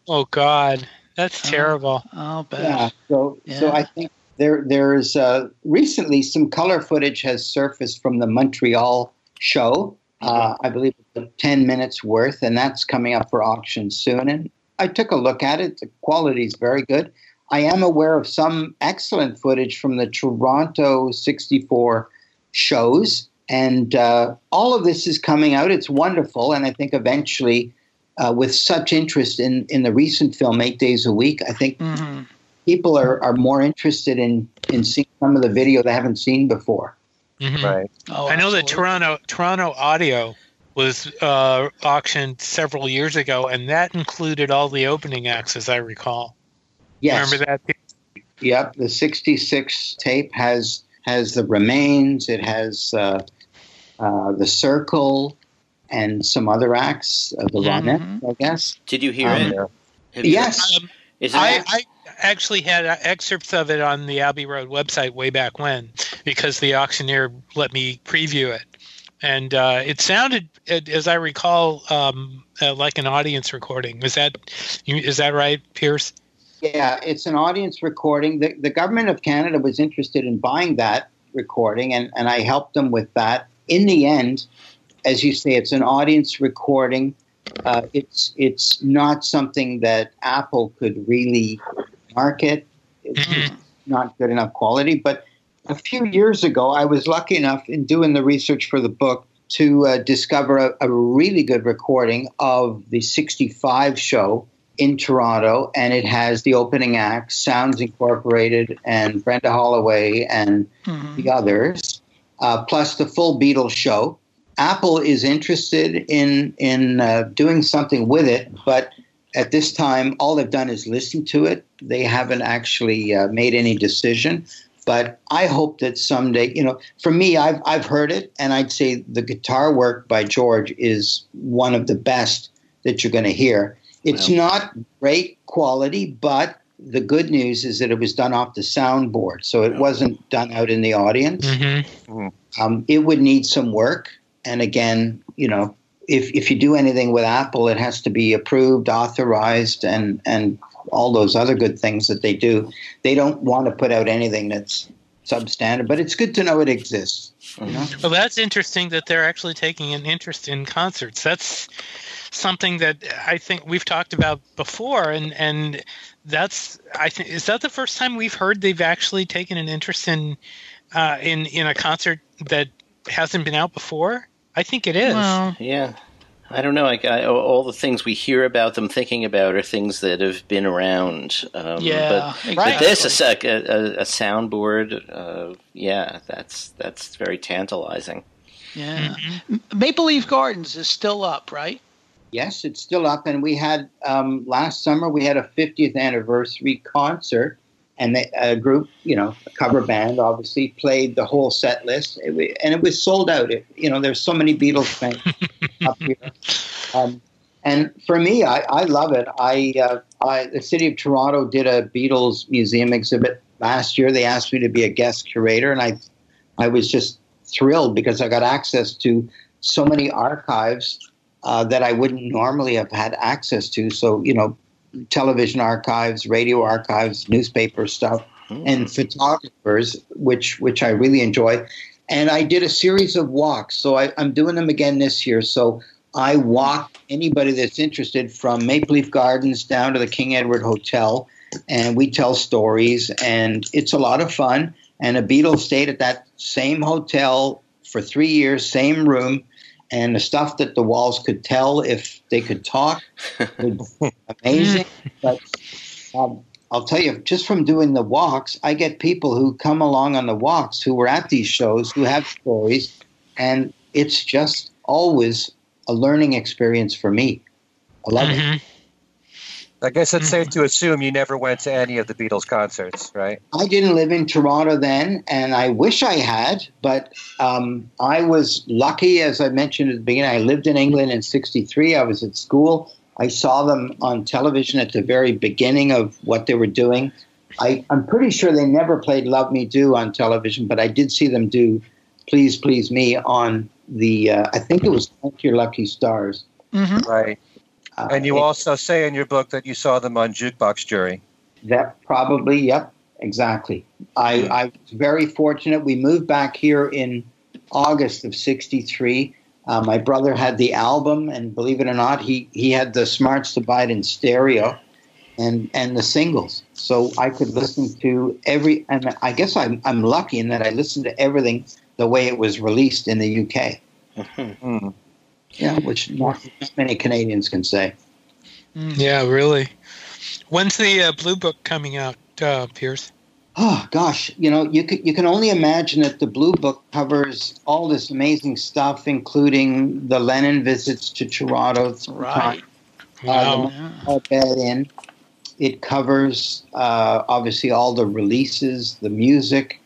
Oh, God. That's oh, terrible. Oh, bad. Yeah. So, yeah. so I think there there's uh, recently some color footage has surfaced from the Montreal show. Uh, I believe ten minutes worth, and that's coming up for auction soon. And I took a look at it. The quality is very good. I am aware of some excellent footage from the Toronto sixty-four shows, and uh, all of this is coming out. It's wonderful, and I think eventually, uh, with such interest in, in the recent film, Eight Days a Week, I think mm-hmm. people are, are more interested in, in seeing some of the video they haven't seen before. Mm-hmm. Right. Oh, I know that Toronto Toronto Audio was uh, auctioned several years ago, and that included all the opening acts, as I recall. Yes. Remember that? Yep, the sixty-six tape has... has The Remains, it has uh, uh, The Circle, and some other acts of the Ronettes, I guess. Did you hear um, it? Yes. Um, Is it I, I actually had excerpts of it on the Abbey Road website way back when, because the auctioneer let me preview it. And uh, it sounded, as I recall, um, uh, like an audience recording. Is that is that right, Pierce? Yeah, it's an audience recording. The, the government of Canada was interested in buying that recording, and, and I helped them with that. In the end, as you say, it's an audience recording. Uh, it's it's not something that Apple could really market. It's mm-hmm. not good enough quality. But a few years ago, I was lucky enough in doing the research for the book to uh, discover a, a really good recording of the sixty-five show in Toronto, and it has the opening act, Sounds Incorporated, and Brenda Holloway, and mm-hmm. the others, uh, plus the full Beatles show. Apple is interested in in uh, doing something with it, but at this time, all they've done is listen to it. They haven't actually uh, made any decision. But I hope that someday, you know, for me, I've I've heard it, and I'd say the guitar work by George is one of the best that you're going to hear. It's wow. not great quality, but the good news is that it was done off the soundboard, so it wasn't done out in the audience. Mm-hmm. Um, it would need some work, and again, you know, if if you do anything with Apple, it has to be approved, authorized, and and. all those other good things that they do. They don't want to put out anything that's substandard, but it's good to know it exists. You know? Well, that's interesting that they're actually taking an interest in concerts. That's something that I think we've talked about before, and and that's I think is that the first time we've heard they've actually taken an interest in uh, in in a concert that hasn't been out before. I think it is. Well, yeah. I don't know. I, I, all the things we hear about them thinking about are things that have been around. Um, yeah, but, right. but this a, a, a soundboard. Uh, yeah, that's that's very tantalizing. Yeah, mm-hmm. Maple Leaf Gardens is still up, right? Yes, it's still up, and we had um, last summer we had a fiftieth anniversary concert, and they, a group, you know, a cover band, obviously played the whole set list, it, and it was sold out. It, you know, there's so many Beatles fans. Up here. Um, and for me, I, I love it. I, uh, I the city of Toronto did a Beatles museum exhibit last year. They asked me to be a guest curator, and I, I was just thrilled because I got access to so many archives uh, that I wouldn't normally have had access to. So, you know, television archives, radio archives, newspaper stuff, mm. and photographers, which which I really enjoy. And I did a series of walks, so I, I'm doing them again this year. So I walk anybody that's interested from Maple Leaf Gardens down to the King Edward Hotel, and we tell stories, and it's a lot of fun. And a Beatle stayed at that same hotel for three years, same room, and the stuff that the Walls could tell if they could talk would be amazing. But um, I'll tell you, just from doing the walks, I get people who come along on the walks who were at these shows, who have stories, and it's just always a learning experience for me. I love mm-hmm. it. I guess it's safe to assume you never went to any of the Beatles concerts, right? I didn't live in Toronto then, and I wish I had, but um, I was lucky, as I mentioned at the beginning. I lived in England in sixty-three. I was at school. I saw them on television at the very beginning of what they were doing. I, I'm pretty sure they never played Love Me Do on television, but I did see them do Please Please Me on the, uh, I think it was Thank Your Lucky Stars. Mm-hmm. Right. Uh, and you it, also say in your book that you saw them on Jukebox Jury. That probably, yep, exactly. I, I was very fortunate. We moved back here in August of sixty-three. Uh, my brother had the album, and believe it or not, he, he had the smarts to buy it in stereo and, and the singles. So I could listen to every – and I guess I'm, I'm lucky in that I listened to everything the way it was released in the U K. Mm-hmm. Yeah, which not many Canadians can say. Yeah, really. When's the uh, Blue Book coming out, uh, Piers? Oh, gosh, you know, you can, you can only imagine that the Blue Book covers all this amazing stuff, including the Lennon visits to Toronto. Right. Uh, wow. The Bed In. It covers, uh, obviously, all the releases, the music.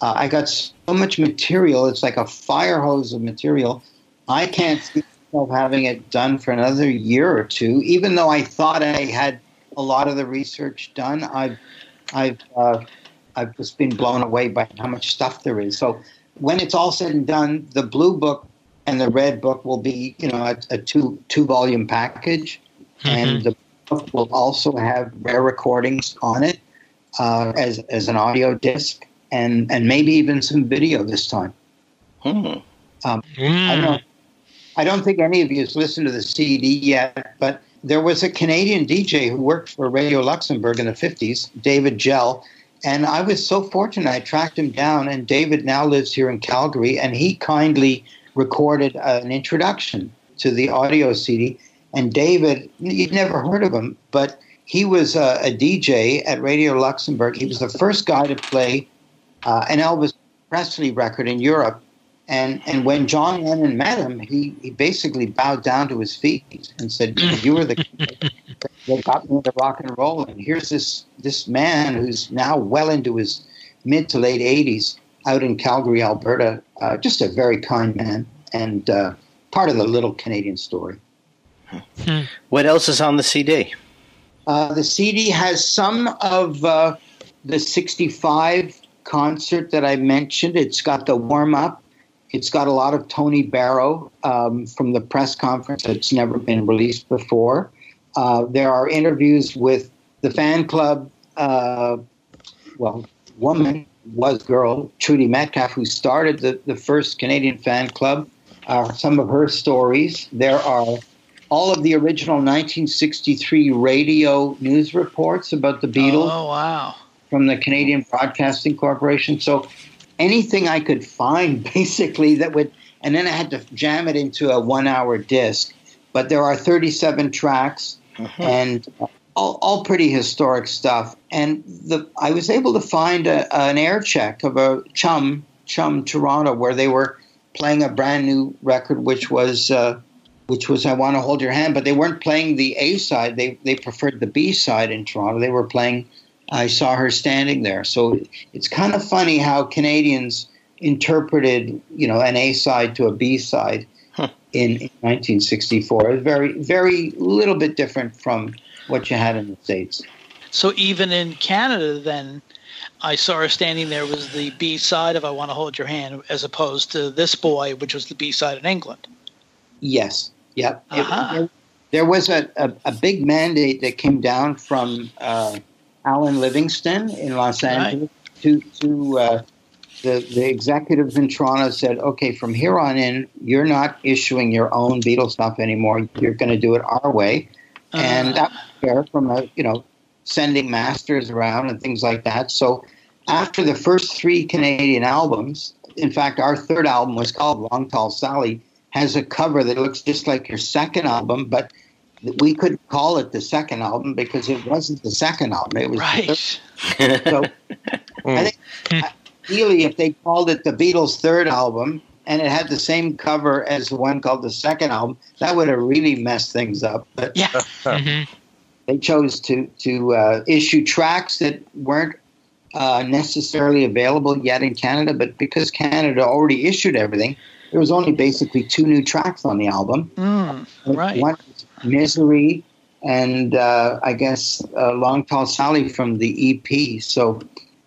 Uh, I got so much material. It's like a fire hose of material. I can't see myself having it done for another year or two, even though I thought I had a lot of the research done. I've, I've uh, I've just been blown away by how much stuff there is. So when it's all said and done, the Blue Book and the Red Book will be, you know, a, a two, two-volume package. Mm-hmm. And the book will also have rare recordings on it uh, as as an audio disc and, and maybe even some video this time. Hmm. Um, mm. I don't, I don't think any of you has listened to the C D yet, but There was a Canadian D J who worked for Radio Luxembourg in the fifties, David Gell, and I was so fortunate I tracked him down, and David now lives here in Calgary, and he kindly recorded an introduction to the audio C D. And David, you'd never heard of him, but he was a, a D J at Radio Luxembourg. He was the first guy to play uh, an Elvis Presley record in Europe. And and when John Lennon met him, he, he basically bowed down to his feet and said, you were the guy that got me into rock and roll. And here's this, this man who's now well into his mid to late eighties out in Calgary, Alberta. Uh, just a very kind man and uh, part of the little Canadian story. Hmm. What else is on the C D? Uh, the C D has some of uh, the sixty-five concert that I mentioned. It's got the warm-up. It's got a lot of Tony Barrow um, from the press conference that's never been released before. Uh, there are interviews with the fan club, uh, well, woman, was girl, Trudy Metcalf, who started the, the first Canadian fan club, uh, some of her stories. There are all of the original nineteen sixty-three radio news reports about the Beatles. Oh, wow. From the Canadian Broadcasting Corporation. So anything I could find, basically, that would, and then I had to jam it into a one-hour disc. But there are thirty-seven tracks, mm-hmm. and all, all pretty historic stuff. And the, I was able to find a, an air check of a chum, chum Toronto, where they were playing a brand new record, which was, uh, which was I Want to Hold Your Hand. But they weren't playing the A side; they they preferred the B side in Toronto. They were playing. I saw her standing there. So it's kind of funny how Canadians interpreted, you know, an A-side to a B-side huh. in, in nineteen sixty-four. It was very, very little bit different from what you had in the States. So even in Canada, then, I Saw Her Standing There was the B-side of I Want to Hold Your Hand, as opposed to This Boy, which was the B-side in England. Yes. Yep. Uh-huh. It, there was a, a, a big mandate that came down from uh, – Alan Livingston in Los Angeles, right. to, to uh, the, the executives in Toronto said, okay, from here on in, you're not issuing your own Beatles stuff anymore. You're going to do it our way. Uh-huh. And that was fair from, a, you know, sending masters around and things like that. So after the first three Canadian albums, in fact, our third album was called Long Tall Sally, has a cover that looks just like your second album, but we couldn't call it the second album because it wasn't the second album. It was right. The third. So I think ideally if they called it the Beatles' third album and it had the same cover as the one called the second album, that would have really messed things up. But yeah. mm-hmm. They chose to, to uh, issue tracks that weren't uh, necessarily available yet in Canada, but because Canada already issued everything, there was only basically two new tracks on the album. Mm, right. One was Misery and uh, I guess uh, Long Tall Sally from the E P. So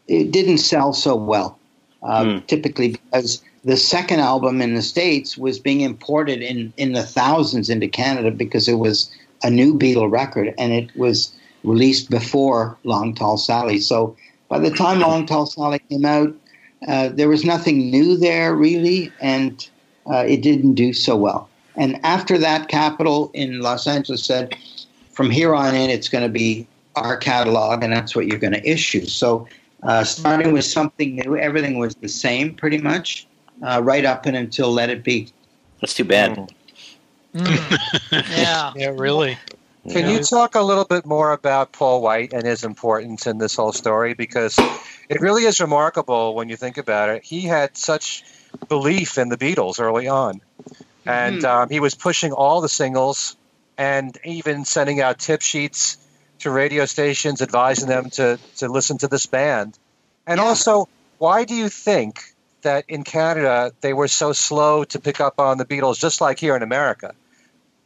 it didn't sell so well, uh, mm. typically because the second album in the States was being imported in, in the thousands into Canada because it was a new Beatle record and it was released before Long Tall Sally. So by the time Long Tall Sally came out, Uh, there was nothing new there, really, and uh, it didn't do so well. And after that, Capitol in Los Angeles said, from here on in, it's going to be our catalog, and that's what you're going to issue. So uh, starting with something new, everything was the same, pretty much, uh, right up and until Let It Be. That's too bad. Mm. yeah. yeah, really. Can you talk a little bit more about Paul White and his importance in this whole story? Because it really is remarkable when you think about it. He had such belief in the Beatles early on. And mm-hmm. um, he was pushing all the singles and even sending out tip sheets to radio stations, advising them to, to listen to this band. And yeah. also, why do you think that in Canada they were so slow to pick up on the Beatles, just like here in America?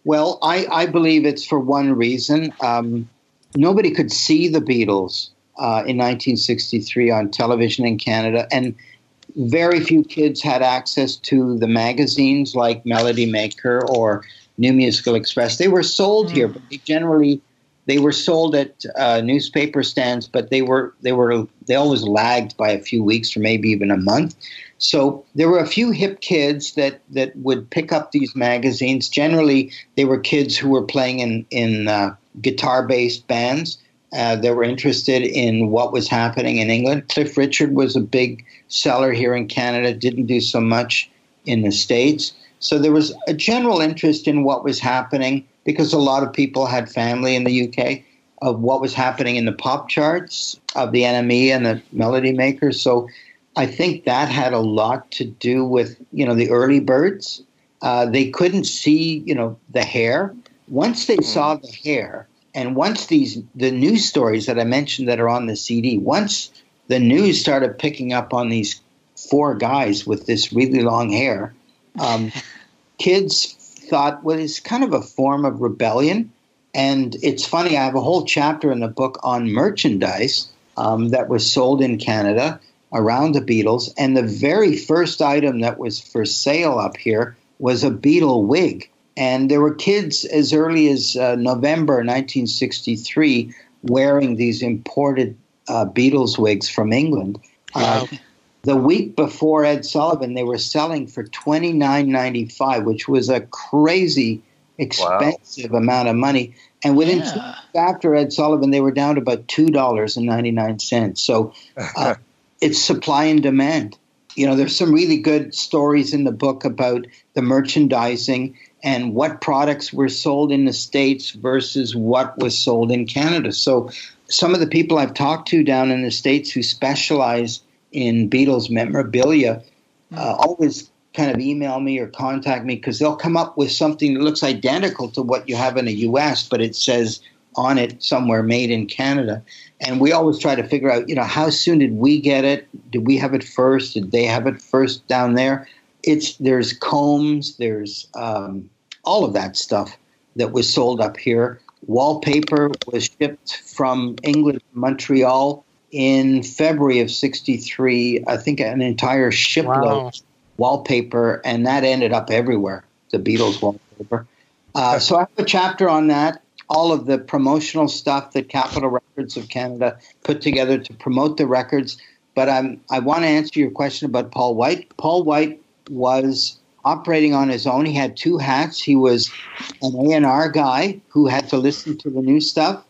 Well, I, I believe it's for one reason. Um, nobody could see the Beatles uh, in nineteen sixty-three on television in Canada, and very few kids had access to the magazines like Melody Maker or New Musical Express. They were sold mm. here, but they generally They were sold at uh, newspaper stands, but they were they were they always lagged by a few weeks or maybe even a month. So there were a few hip kids that that would pick up these magazines. Generally, they were kids who were playing in in uh, guitar-based bands uh, that were interested in what was happening in England. Cliff Richard was a big seller here in Canada. Didn't do so much in the States. So there was a general interest in what was happening, because a lot of people had family in the U K, of what was happening in the pop charts of the N M E and the Melody Makers. So I think that had a lot to do with, you know, the early birds. Uh, they couldn't see, you know, the hair. Once they saw the hair, and once these the news stories that I mentioned that are on the C D, once the news started picking up on these four guys with this really long hair, um, kids thought, well, it's kind of a form of rebellion. And it's funny, I have a whole chapter in the book on merchandise um, that was sold in Canada around the Beatles. And the very first item that was for sale up here was a Beatle wig. And there were kids as early as uh, November nineteen sixty-three wearing these imported uh, Beatles wigs from England. Wow. Uh, The week before Ed Sullivan, they were selling for twenty-nine ninety-five, which was a crazy expensive wow. amount of money. And within yeah. two weeks after Ed Sullivan, they were down to about two dollars and ninety-nine cents. So uh, it's supply and demand. You know, there's some really good stories in the book about the merchandising and what products were sold in the States versus what was sold in Canada. So some of the people I've talked to down in the States who specialize in Beatles memorabilia, uh, always kind of email me or contact me, because they'll come up with something that looks identical to what you have in the U S, but it says on it somewhere made in Canada. And we always try to figure out, you know, how soon did we get it? Did we have it first? Did they have it first down there? It's there's combs, there's um, all of that stuff that was sold up here. Wallpaper was shipped from England to Montreal in February of sixty-three, I think an entire shipload wow. of wallpaper, and that ended up everywhere, the Beatles wallpaper. Uh, so I have a chapter on that, all of the promotional stuff that Capitol Records of Canada put together to promote the records. But I'm, I want to answer your question about Paul White. Paul White was operating on his own. He had two hats. He was an A and R guy who had to listen to the new stuff.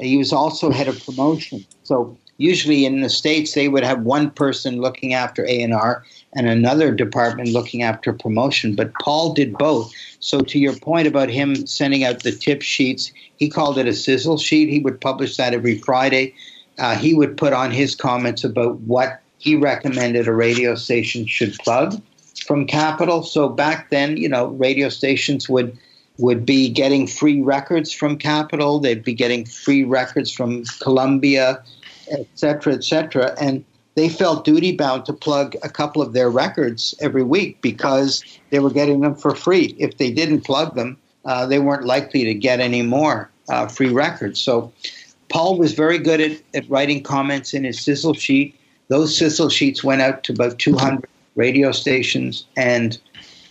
He was also head of promotion. So usually in the States, they would have one person looking after A and R and another department looking after promotion. But Paul did both. So to your point about him sending out the tip sheets, he called it a sizzle sheet. He would publish that every Friday. Uh, he would put on his comments about what he recommended a radio station should plug from Capitol. So back then, you know, radio stations would would be getting free records from Capitol. They'd be getting free records from Columbia, et cetera, et cetera. And they felt duty-bound to plug a couple of their records every week because they were getting them for free. If they didn't plug them, uh, they weren't likely to get any more uh, free records. So Paul was very good at, at writing comments in his sizzle sheet. Those sizzle sheets went out to about two hundred radio stations. And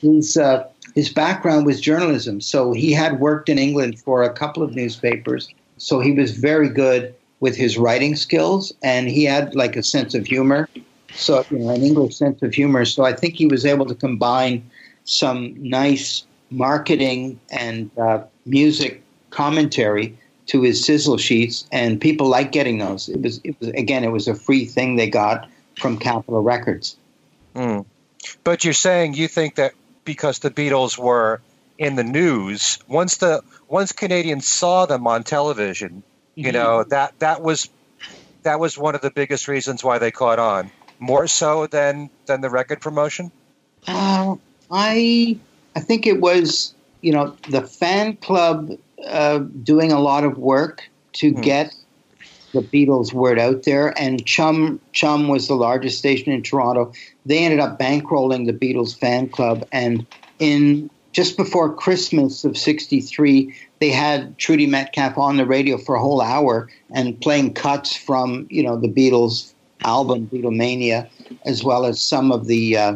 his, uh, his background was journalism. So he had worked in England for a couple of newspapers. So he was very good with his writing skills, and he had like a sense of humor, so you know, an English sense of humor. So I think he was able to combine some nice marketing and uh, music commentary to his sizzle sheets, and people liked getting those. It was, it was again, it was a free thing they got from Capitol Records. Mm. But you're saying you think that because the Beatles were in the news, once the once Canadians saw them on television, you know, that that was that was one of the biggest reasons why they caught on, more so than than the record promotion. Uh, I I think it was, you know, the fan club uh, doing a lot of work to hmm. get the Beatles word out there. And Chum Chum was the largest station in Toronto. They ended up bankrolling the Beatles fan club, and in just before Christmas of sixty-three, they had Trudy Metcalf on the radio for a whole hour and playing cuts from, you know, the Beatles album, Beatlemania, as well as some of the uh,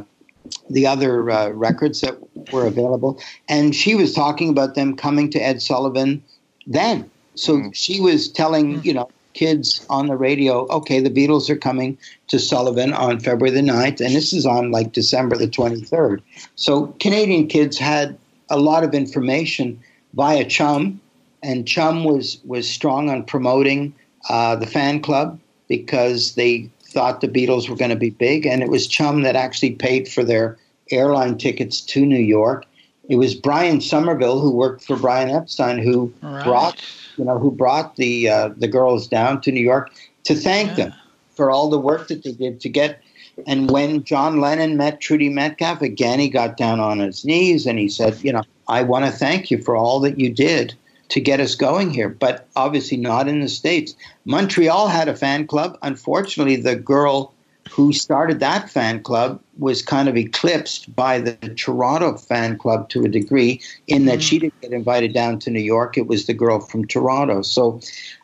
the other uh, records that were available. And she was talking about them coming to Ed Sullivan then. So mm. she was telling, you know, kids on the radio, okay, the Beatles are coming to Sullivan on February the ninth, and this is on like December the twenty-third. So Canadian kids had a lot of information via Chum, and Chum was, was strong on promoting uh, the fan club because they thought the Beatles were going to be big, and it was Chum that actually paid for their airline tickets to New York. It was Brian Somerville, who worked for Brian Epstein, who right. brought, you know, who brought the uh, the girls down to New York to thank yeah. them for all the work that they did to get. And when John Lennon met Trudy Metcalf again, he got down on his knees and he said, you know, I want to thank you for all that you did to get us going here, but obviously not in the States. Montreal had a fan club. Unfortunately, the girl who started that fan club was kind of eclipsed by the Toronto fan club to a degree, in that she didn't get invited down to New York. It was the girl from Toronto. So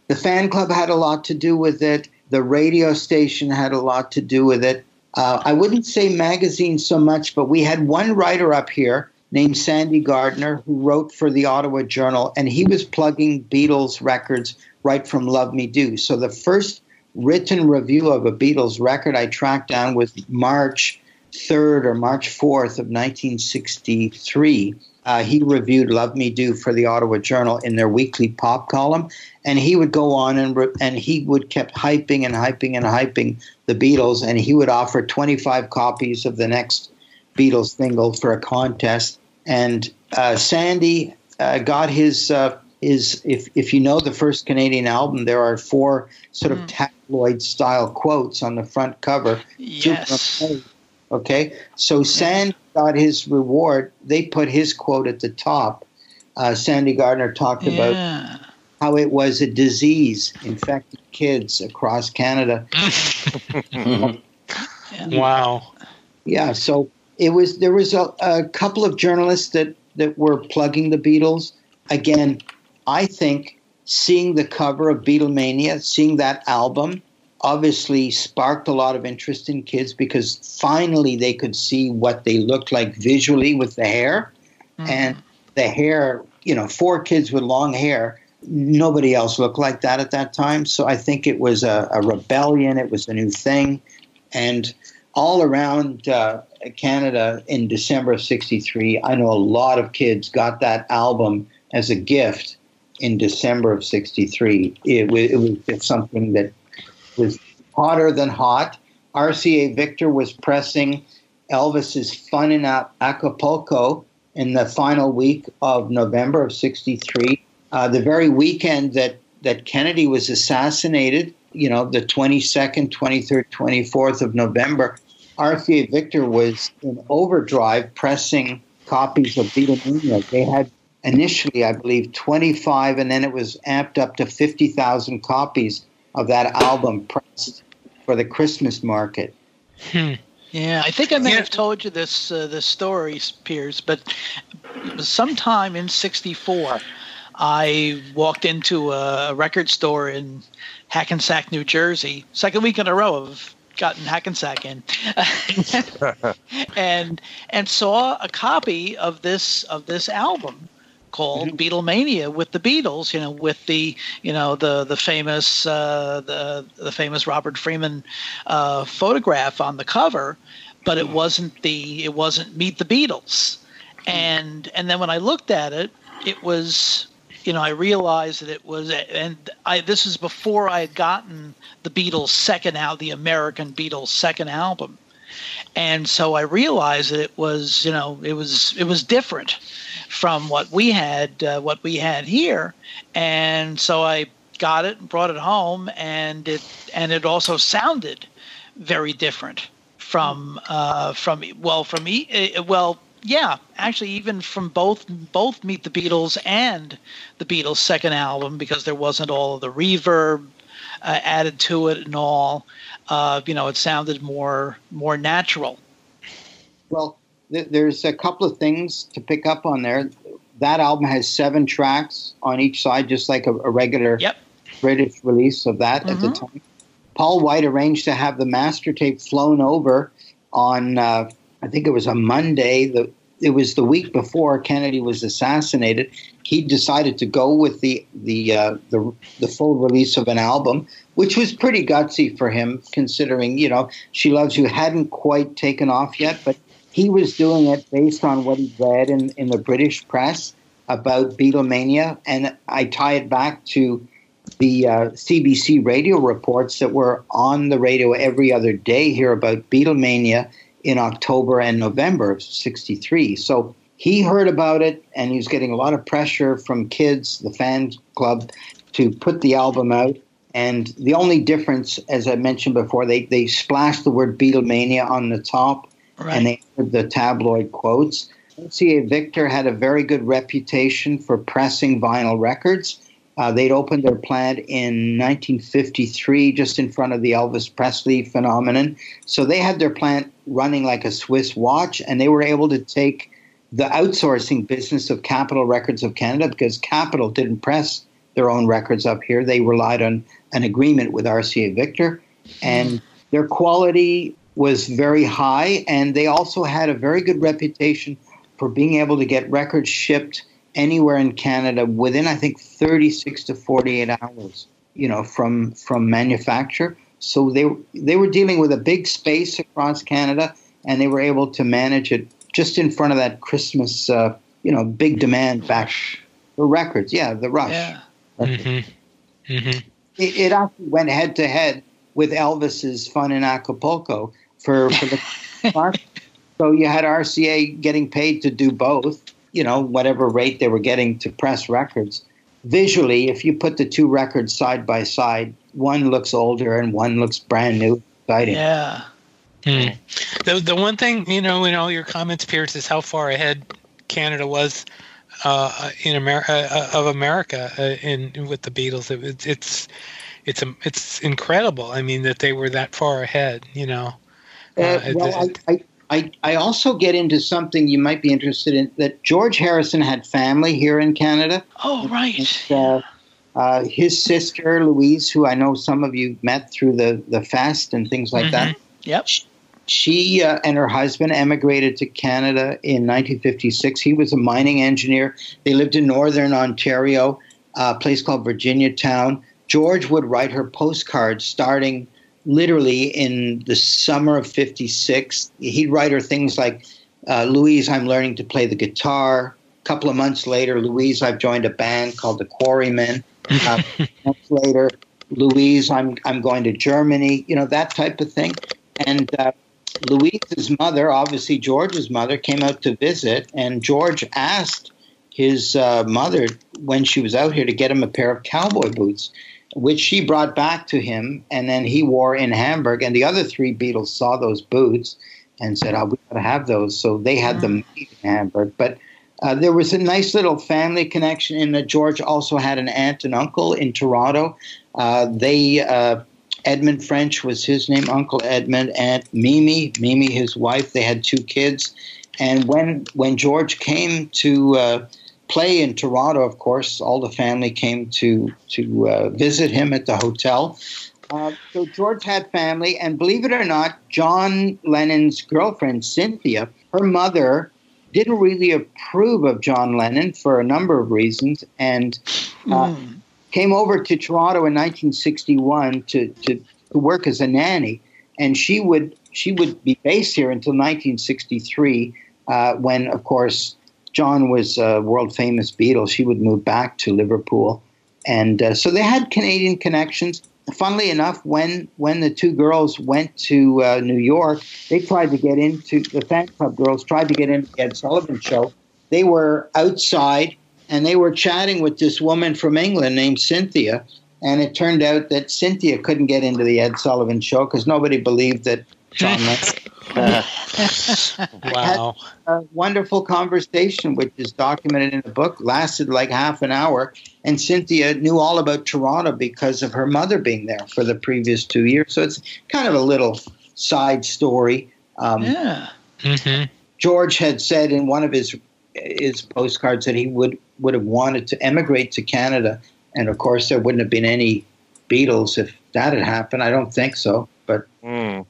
the fan club had a lot to do with it. The radio station had a lot to do with it. Uh, I wouldn't say magazines so much, but we had one writer up here named Sandy Gardner who wrote for the Ottawa Journal, and he was plugging Beatles records right from Love Me Do. So the first written review of a Beatles record I tracked down was March third or March fourth of nineteen sixty-three. Uh, he reviewed Love Me Do for the Ottawa Journal in their weekly pop column, and he would go on and re- and he would kept hyping and hyping and hyping the Beatles, and he would offer twenty-five copies of the next Beatles single for a contest. And uh, Sandy uh, got his uh, his if if you know the first Canadian album, there are four sort of mm. tabloid style quotes on the front cover. Yes. Okay, so Sandy got his reward. They put his quote at the top. Uh, Sandy Gardner talked yeah. about how it was a disease infecting kids across Canada. Wow. Yeah, so it was. There was a, a couple of journalists that, that were plugging the Beatles. Again, I think seeing the cover of Beatlemania, seeing that album, obviously sparked a lot of interest in kids because finally they could see what they looked like visually with the hair. Mm-hmm. And the hair, you know, four kids with long hair, nobody else looked like that at that time. So I think it was a, a rebellion. It was a new thing. And all around uh, Canada in December of sixty-three, I know a lot of kids got that album as a gift in December of sixty-three. It was, it was something that was hotter than hot. R C A Victor was pressing Elvis's Fun in Acapulco in the final week of November of sixty-three, uh, the very weekend that, that Kennedy was assassinated, you know, the twenty-second, twenty-third, twenty-fourth of November. R C A Victor was in overdrive pressing copies of Beatlemania. They had initially, I believe, twenty-five, and then it was amped up to fifty thousand copies of that album pressed for the Christmas market. Hmm. Yeah, I think I may yeah. have told you this uh, this story, Piers, but sometime in sixty-four, I walked into a record store in Hackensack, New Jersey, second week in a row of gotten Hackensack in, and and saw a copy of this of this album called mm-hmm. Beatlemania with the Beatles, you know, with the, you know, the the famous uh, the the famous Robert Freeman uh, photograph on the cover, but it wasn't the it wasn't Meet the Beatles, and and then when I looked at it, it was, you know, I realized that it was, and I this is before I had gotten the Beatles' second out the American Beatles' second album. And so I realized that it was, you know, it was it was different from what we had, uh, what we had here. And so I got it and brought it home, and it and it also sounded very different from uh, from well from uh, well yeah actually even from both both Meet the Beatles and the Beatles' second album, because there wasn't all of the reverb uh, added to it and all. Uh, you know, it sounded more more natural. Well, th- there's a couple of things to pick up on there. That album has seven tracks on each side, just like a, a regular yep. British release of that mm-hmm. at the time. Paul White arranged to have the master tape flown over on, uh, I think it was a Monday, the it was the week before Kennedy was assassinated. He decided to go with the the uh, the, the full release of an album, which was pretty gutsy for him, considering, you know, She Loves You hadn't quite taken off yet, but he was doing it based on what he read in, in the British press about Beatlemania. And I tie it back to the uh, C B C radio reports that were on the radio every other day here about Beatlemania in October and November of sixty-three. So he heard about it, and he was getting a lot of pressure from kids, the fan club, to put the album out. And the only difference, as I mentioned before, they, they splashed the word Beatlemania on the top, right, and they had the tabloid quotes. L C A Victor had a very good reputation for pressing vinyl records. Uh, they'd opened their plant in nineteen fifty-three, just in front of the Elvis Presley phenomenon. So they had their plant running like a Swiss watch, and they were able to take the outsourcing business of Capitol Records of Canada, because Capitol didn't press their own records up here. They relied on an agreement with R C A Victor, and their quality was very high, and they also had a very good reputation for being able to get records shipped anywhere in Canada within, I think, thirty-six to forty-eight hours, you know, from from manufacture. So they they were dealing with a big space across Canada, and they were able to manage it just in front of that Christmas, uh, you know, big demand back for records. Yeah, the rush. Yeah. Mm-hmm. Mm-hmm. It, it actually went head to head with Elvis's Fun in Acapulco for, for the so you had R C A getting paid to do both, you know, whatever rate they were getting to press records. Visually, if you put the two records side by side, one looks older and one looks brand new. Exciting. Yeah. Mm. The the one thing, you know, in all your comments, Pierce, is how far ahead Canada was uh, in America uh, of America uh, in with the Beatles. It, it, it's it's it's incredible. I mean, that they were that far ahead. You know. Uh, uh, well, the, I. I I, I also get into something you might be interested in, that George Harrison had family here in Canada. Oh, right. And, uh, uh, his sister, Louise, who I know some of you met through the, the fast and things like mm-hmm. that. Yep. She, she uh, and her husband emigrated to Canada in nineteen fifty-six. He was a mining engineer. They lived in northern Ontario, a place called Virginia Town. George would write her postcards starting literally in the summer of fifty-six. He'd write her things like, uh, Louise, I'm learning to play the guitar. A couple of months later, Louise, I've joined a band called the Quarrymen. Uh, months later, Louise, I'm I'm going to Germany, you know, that type of thing. And uh, Louise's mother, obviously George's mother, came out to visit, and George asked his uh, mother when she was out here to get him a pair of cowboy boots, which she brought back to him, and then he wore in Hamburg. And the other three Beatles saw those boots and said, oh, we got to have those. So they had yeah. them in Hamburg. But uh, there was a nice little family connection in that George also had an aunt and uncle in Toronto. Uh, they, uh, Edmund French was his name, Uncle Edmund, Aunt Mimi, Mimi, his wife. They had two kids. And when, when George came to uh, play in Toronto, of course, all the family came to to uh, visit him at the hotel. Uh, so George had family, and believe it or not, John Lennon's girlfriend, Cynthia, her mother didn't really approve of John Lennon for a number of reasons, and uh, mm. came over to Toronto in nineteen sixty-one to, to, to work as a nanny, and she would, she would be based here until nineteen sixty-three uh, when, of course, John was a world-famous Beatle. She would move back to Liverpool. And uh, so they had Canadian connections. Funnily enough, when when the two girls went to uh, New York, they tried to get into, the fan club girls tried to get into the Ed Sullivan show. They were outside, and they were chatting with this woman from England named Cynthia. And it turned out that Cynthia couldn't get into the Ed Sullivan show because nobody believed that John uh, wow. had a wonderful conversation, which is documented in the book, lasted like half an hour. And Cynthia knew all about Toronto because of her mother being there for the previous two years. So it's kind of a little side story. Um, yeah. Mm-hmm. George had said in one of his his postcards that he would, would have wanted to emigrate to Canada. And, of course, there wouldn't have been any Beatles if that had happened. I don't think so. But mm.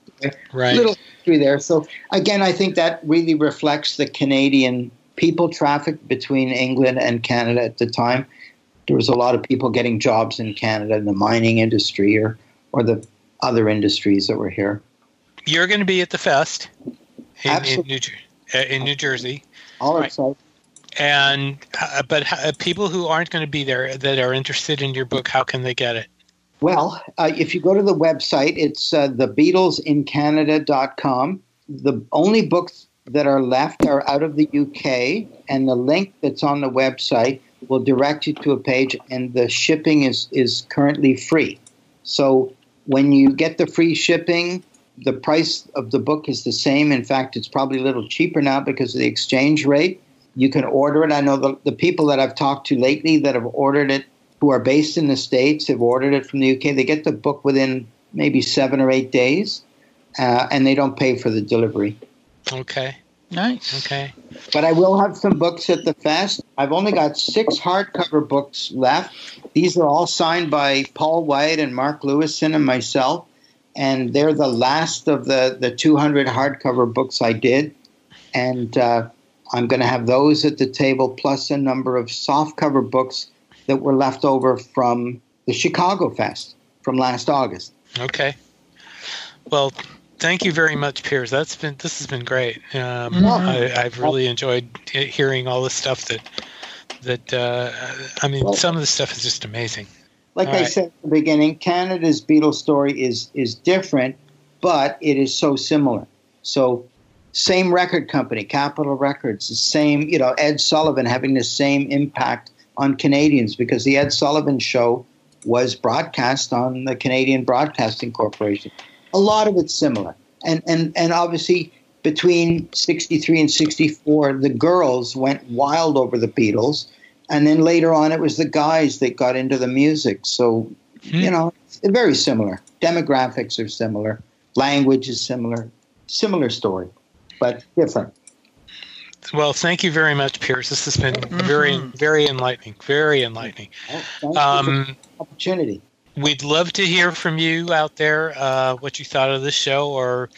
Right. Little history there. So again, I think that really reflects the Canadian people traffic between England and Canada at the time. There was a lot of people getting jobs in Canada in the mining industry or, or the other industries that were here. You're going to be at the fest in, in, New, in New Jersey. All right. Excited. And uh, but uh, people who aren't going to be there that are interested in your book, how can they get it? Well, uh, if you go to the website, it's uh, the beatles in canada dot com. The only books that are left are out of the U K, and the link that's on the website will direct you to a page, and the shipping is, is currently free. So when you get the free shipping, the price of the book is the same. In fact, it's probably a little cheaper now because of the exchange rate. You can order it. I know the, the people that I've talked to lately that have ordered it, who are based in the States, have ordered it from the U K. They get the book within maybe seven or eight days, uh, and they don't pay for the delivery. Okay. Nice. Okay. But I will have some books at the fest. I've only got six hardcover books left. These are all signed by Paul White and Mark Lewison and myself, and they're the last of the, the two hundred hardcover books I did. And uh, I'm going to have those at the table, plus a number of softcover books that were left over from the Chicago Fest from last August. Okay. Well, thank you very much, Piers. That's been this has been great. Um, mm-hmm. I, I've really enjoyed hearing all the stuff that that uh, I mean. Well, some of the stuff is just amazing. Like all I right. said at the beginning, Canada's Beatles story is is different, but it is so similar. So, same record company, Capitol Records. The same, you know, Ed Sullivan having the same impact on Canadians because the Ed Sullivan Show was broadcast on the Canadian Broadcasting Corporation. A lot of it's similar. And, and and obviously between sixty-three and sixty-four, the girls went wild over the Beatles. And then later on, it was the guys that got into the music. So, mm-hmm. you know, it's very similar. Demographics are similar. Language is similar. Similar story, but different. Well, thank you very much, Piers. This has been mm-hmm. very, very enlightening. Very enlightening. Well, thank um, you for the opportunity. We'd love to hear from you out there uh, what you thought of this show or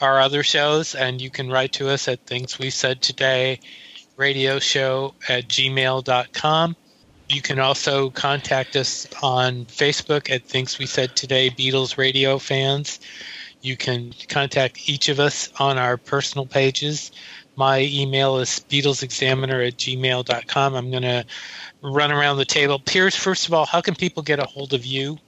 our other shows, and you can write to us at Things We Said Today radio show at gmail dot com. You can also contact us on Facebook at Things We Said Today Beatles Radio Fans. You can contact each of us on our personal pages. My email is beatles examiner at gmail dot com. I'm going to run around the table. Piers, first of all, how can people get a hold of you?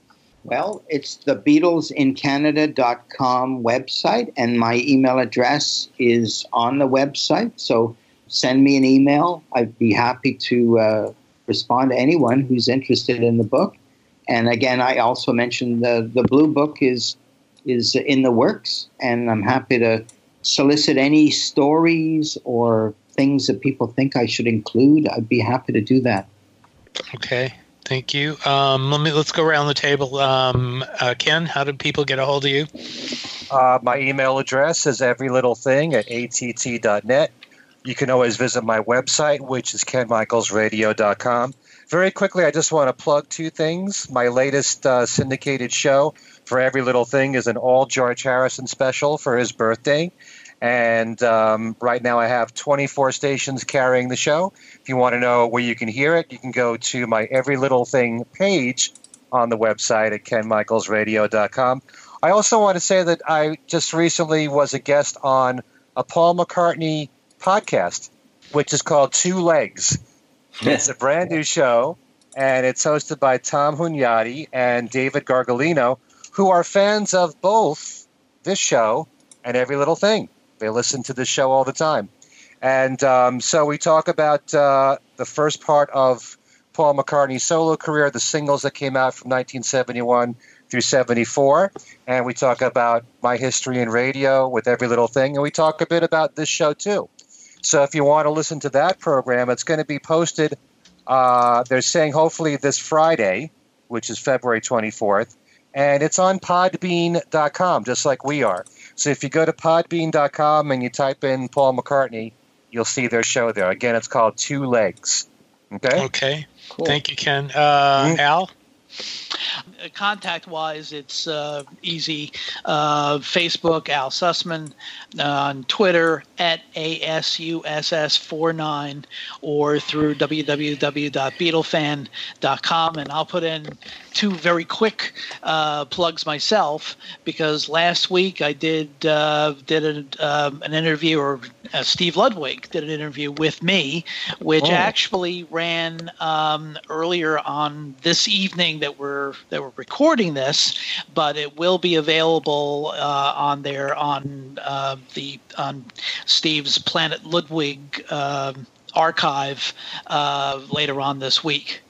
Well, it's the beatles in canada dot com website, and my email address is on the website. So send me an email. I'd be happy to uh, respond to anyone who's interested in the book. And again, I also mentioned the, the Blue Book is is in the works, and I'm happy to solicit any stories or things that people think I should include. I'd be happy to do that. Okay, thank you. Um, let me let's go around the table. Um, uh, Ken, how do people get a hold of you? Uh, my email address is everylittlething at a t t dot net. You can always visit my website, which is ken michaels radio dot com. Very quickly, I just want to plug two things. My latest uh, syndicated show, For Every Little Thing, is an all George Harrison special for his birthday. And um, right now I have twenty-four stations carrying the show. If you want to know where you can hear it, you can go to my Every Little Thing page on the website at ken michaels radio dot com. I also want to say that I just recently was a guest on a Paul McCartney podcast, which is called Two Legs. It's a brand new show, and it's hosted by Tom Hunyadi and David Gargolino, who are fans of both this show and Every Little Thing. They listen to this show all the time. And um, so we talk about uh, the first part of Paul McCartney's solo career, the singles that came out from nineteen seventy-one through seventy-four. And we talk about my history in radio with Every Little Thing. And we talk a bit about this show, too. So if you want to listen to that program, it's going to be posted. Uh, they're saying hopefully this Friday, which is February twenty-fourth. And it's on podbean dot com, just like we are. So if you go to podbean dot com and you type in Paul McCartney, you'll see their show there. Again, it's called Two Legs. Okay? Okay. Cool. Thank you, Ken. Uh, mm-hmm. Al? contact-wise, it's uh, easy. Uh, Facebook, Al Sussman. Uh, on Twitter, at A S U S S forty-nine, or through w w w dot beatle fan dot com. And I'll put in two very quick uh, plugs myself, because last week I did uh, did a, um, an interview, or uh, Steve Ludwig did an interview with me, which oh. actually ran um, earlier on this evening that we're that we're recording this, but it will be available uh, on there on uh, the on Steve's Planet Ludwig uh, archive uh, later on this week.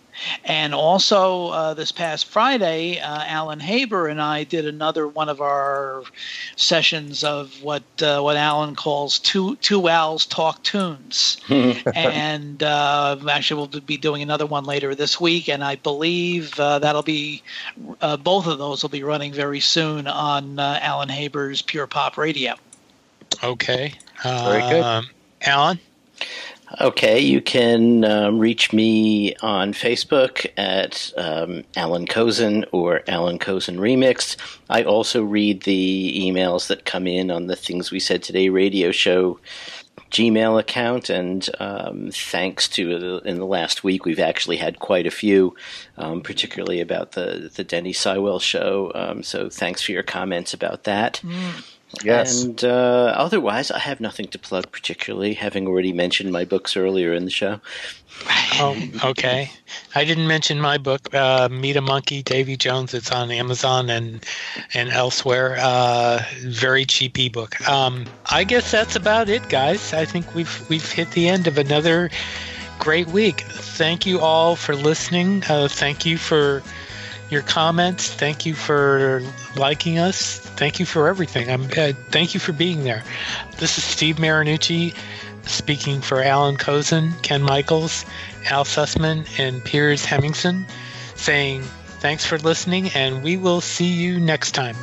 And also uh, this past Friday, uh, Alan Haber and I did another one of our sessions of what uh, what Alan calls two two Al's Talk Tunes. And uh, actually we'll be doing another one later this week. And I believe uh, that'll be uh, both of those will be running very soon on uh, Alan Haber's Pure Pop Radio. Okay. Uh, very good. Um, Alan? Okay, you can um, reach me on Facebook at um, Alan Cozen or Alan Cozen Remixed. I also read the emails that come in on the Things We Said Today radio show Gmail account, and um, thanks to the, in the last week we've actually had quite a few, um, particularly about the, the Denny Sywell show. Um, so thanks for your comments about that. Mm. Yes. And uh, otherwise, I have nothing to plug particularly, having already mentioned my books earlier in the show. Oh, okay. I didn't mention my book, uh, Meet a Monkey, Davy Jones. It's on Amazon and and elsewhere. Uh, very cheap ebook. Um, I guess that's about it, guys. I think we've we've hit the end of another great week. Thank you all for listening. Uh, thank you for your comments. Thank you for liking us. Thank you for everything. I'm, uh, thank you for being there. This is Steve Marinucci speaking for Alan Cozen, Ken Michaels, Al Sussman, and Piers Hemmingsen, saying thanks for listening, and we will see you next time.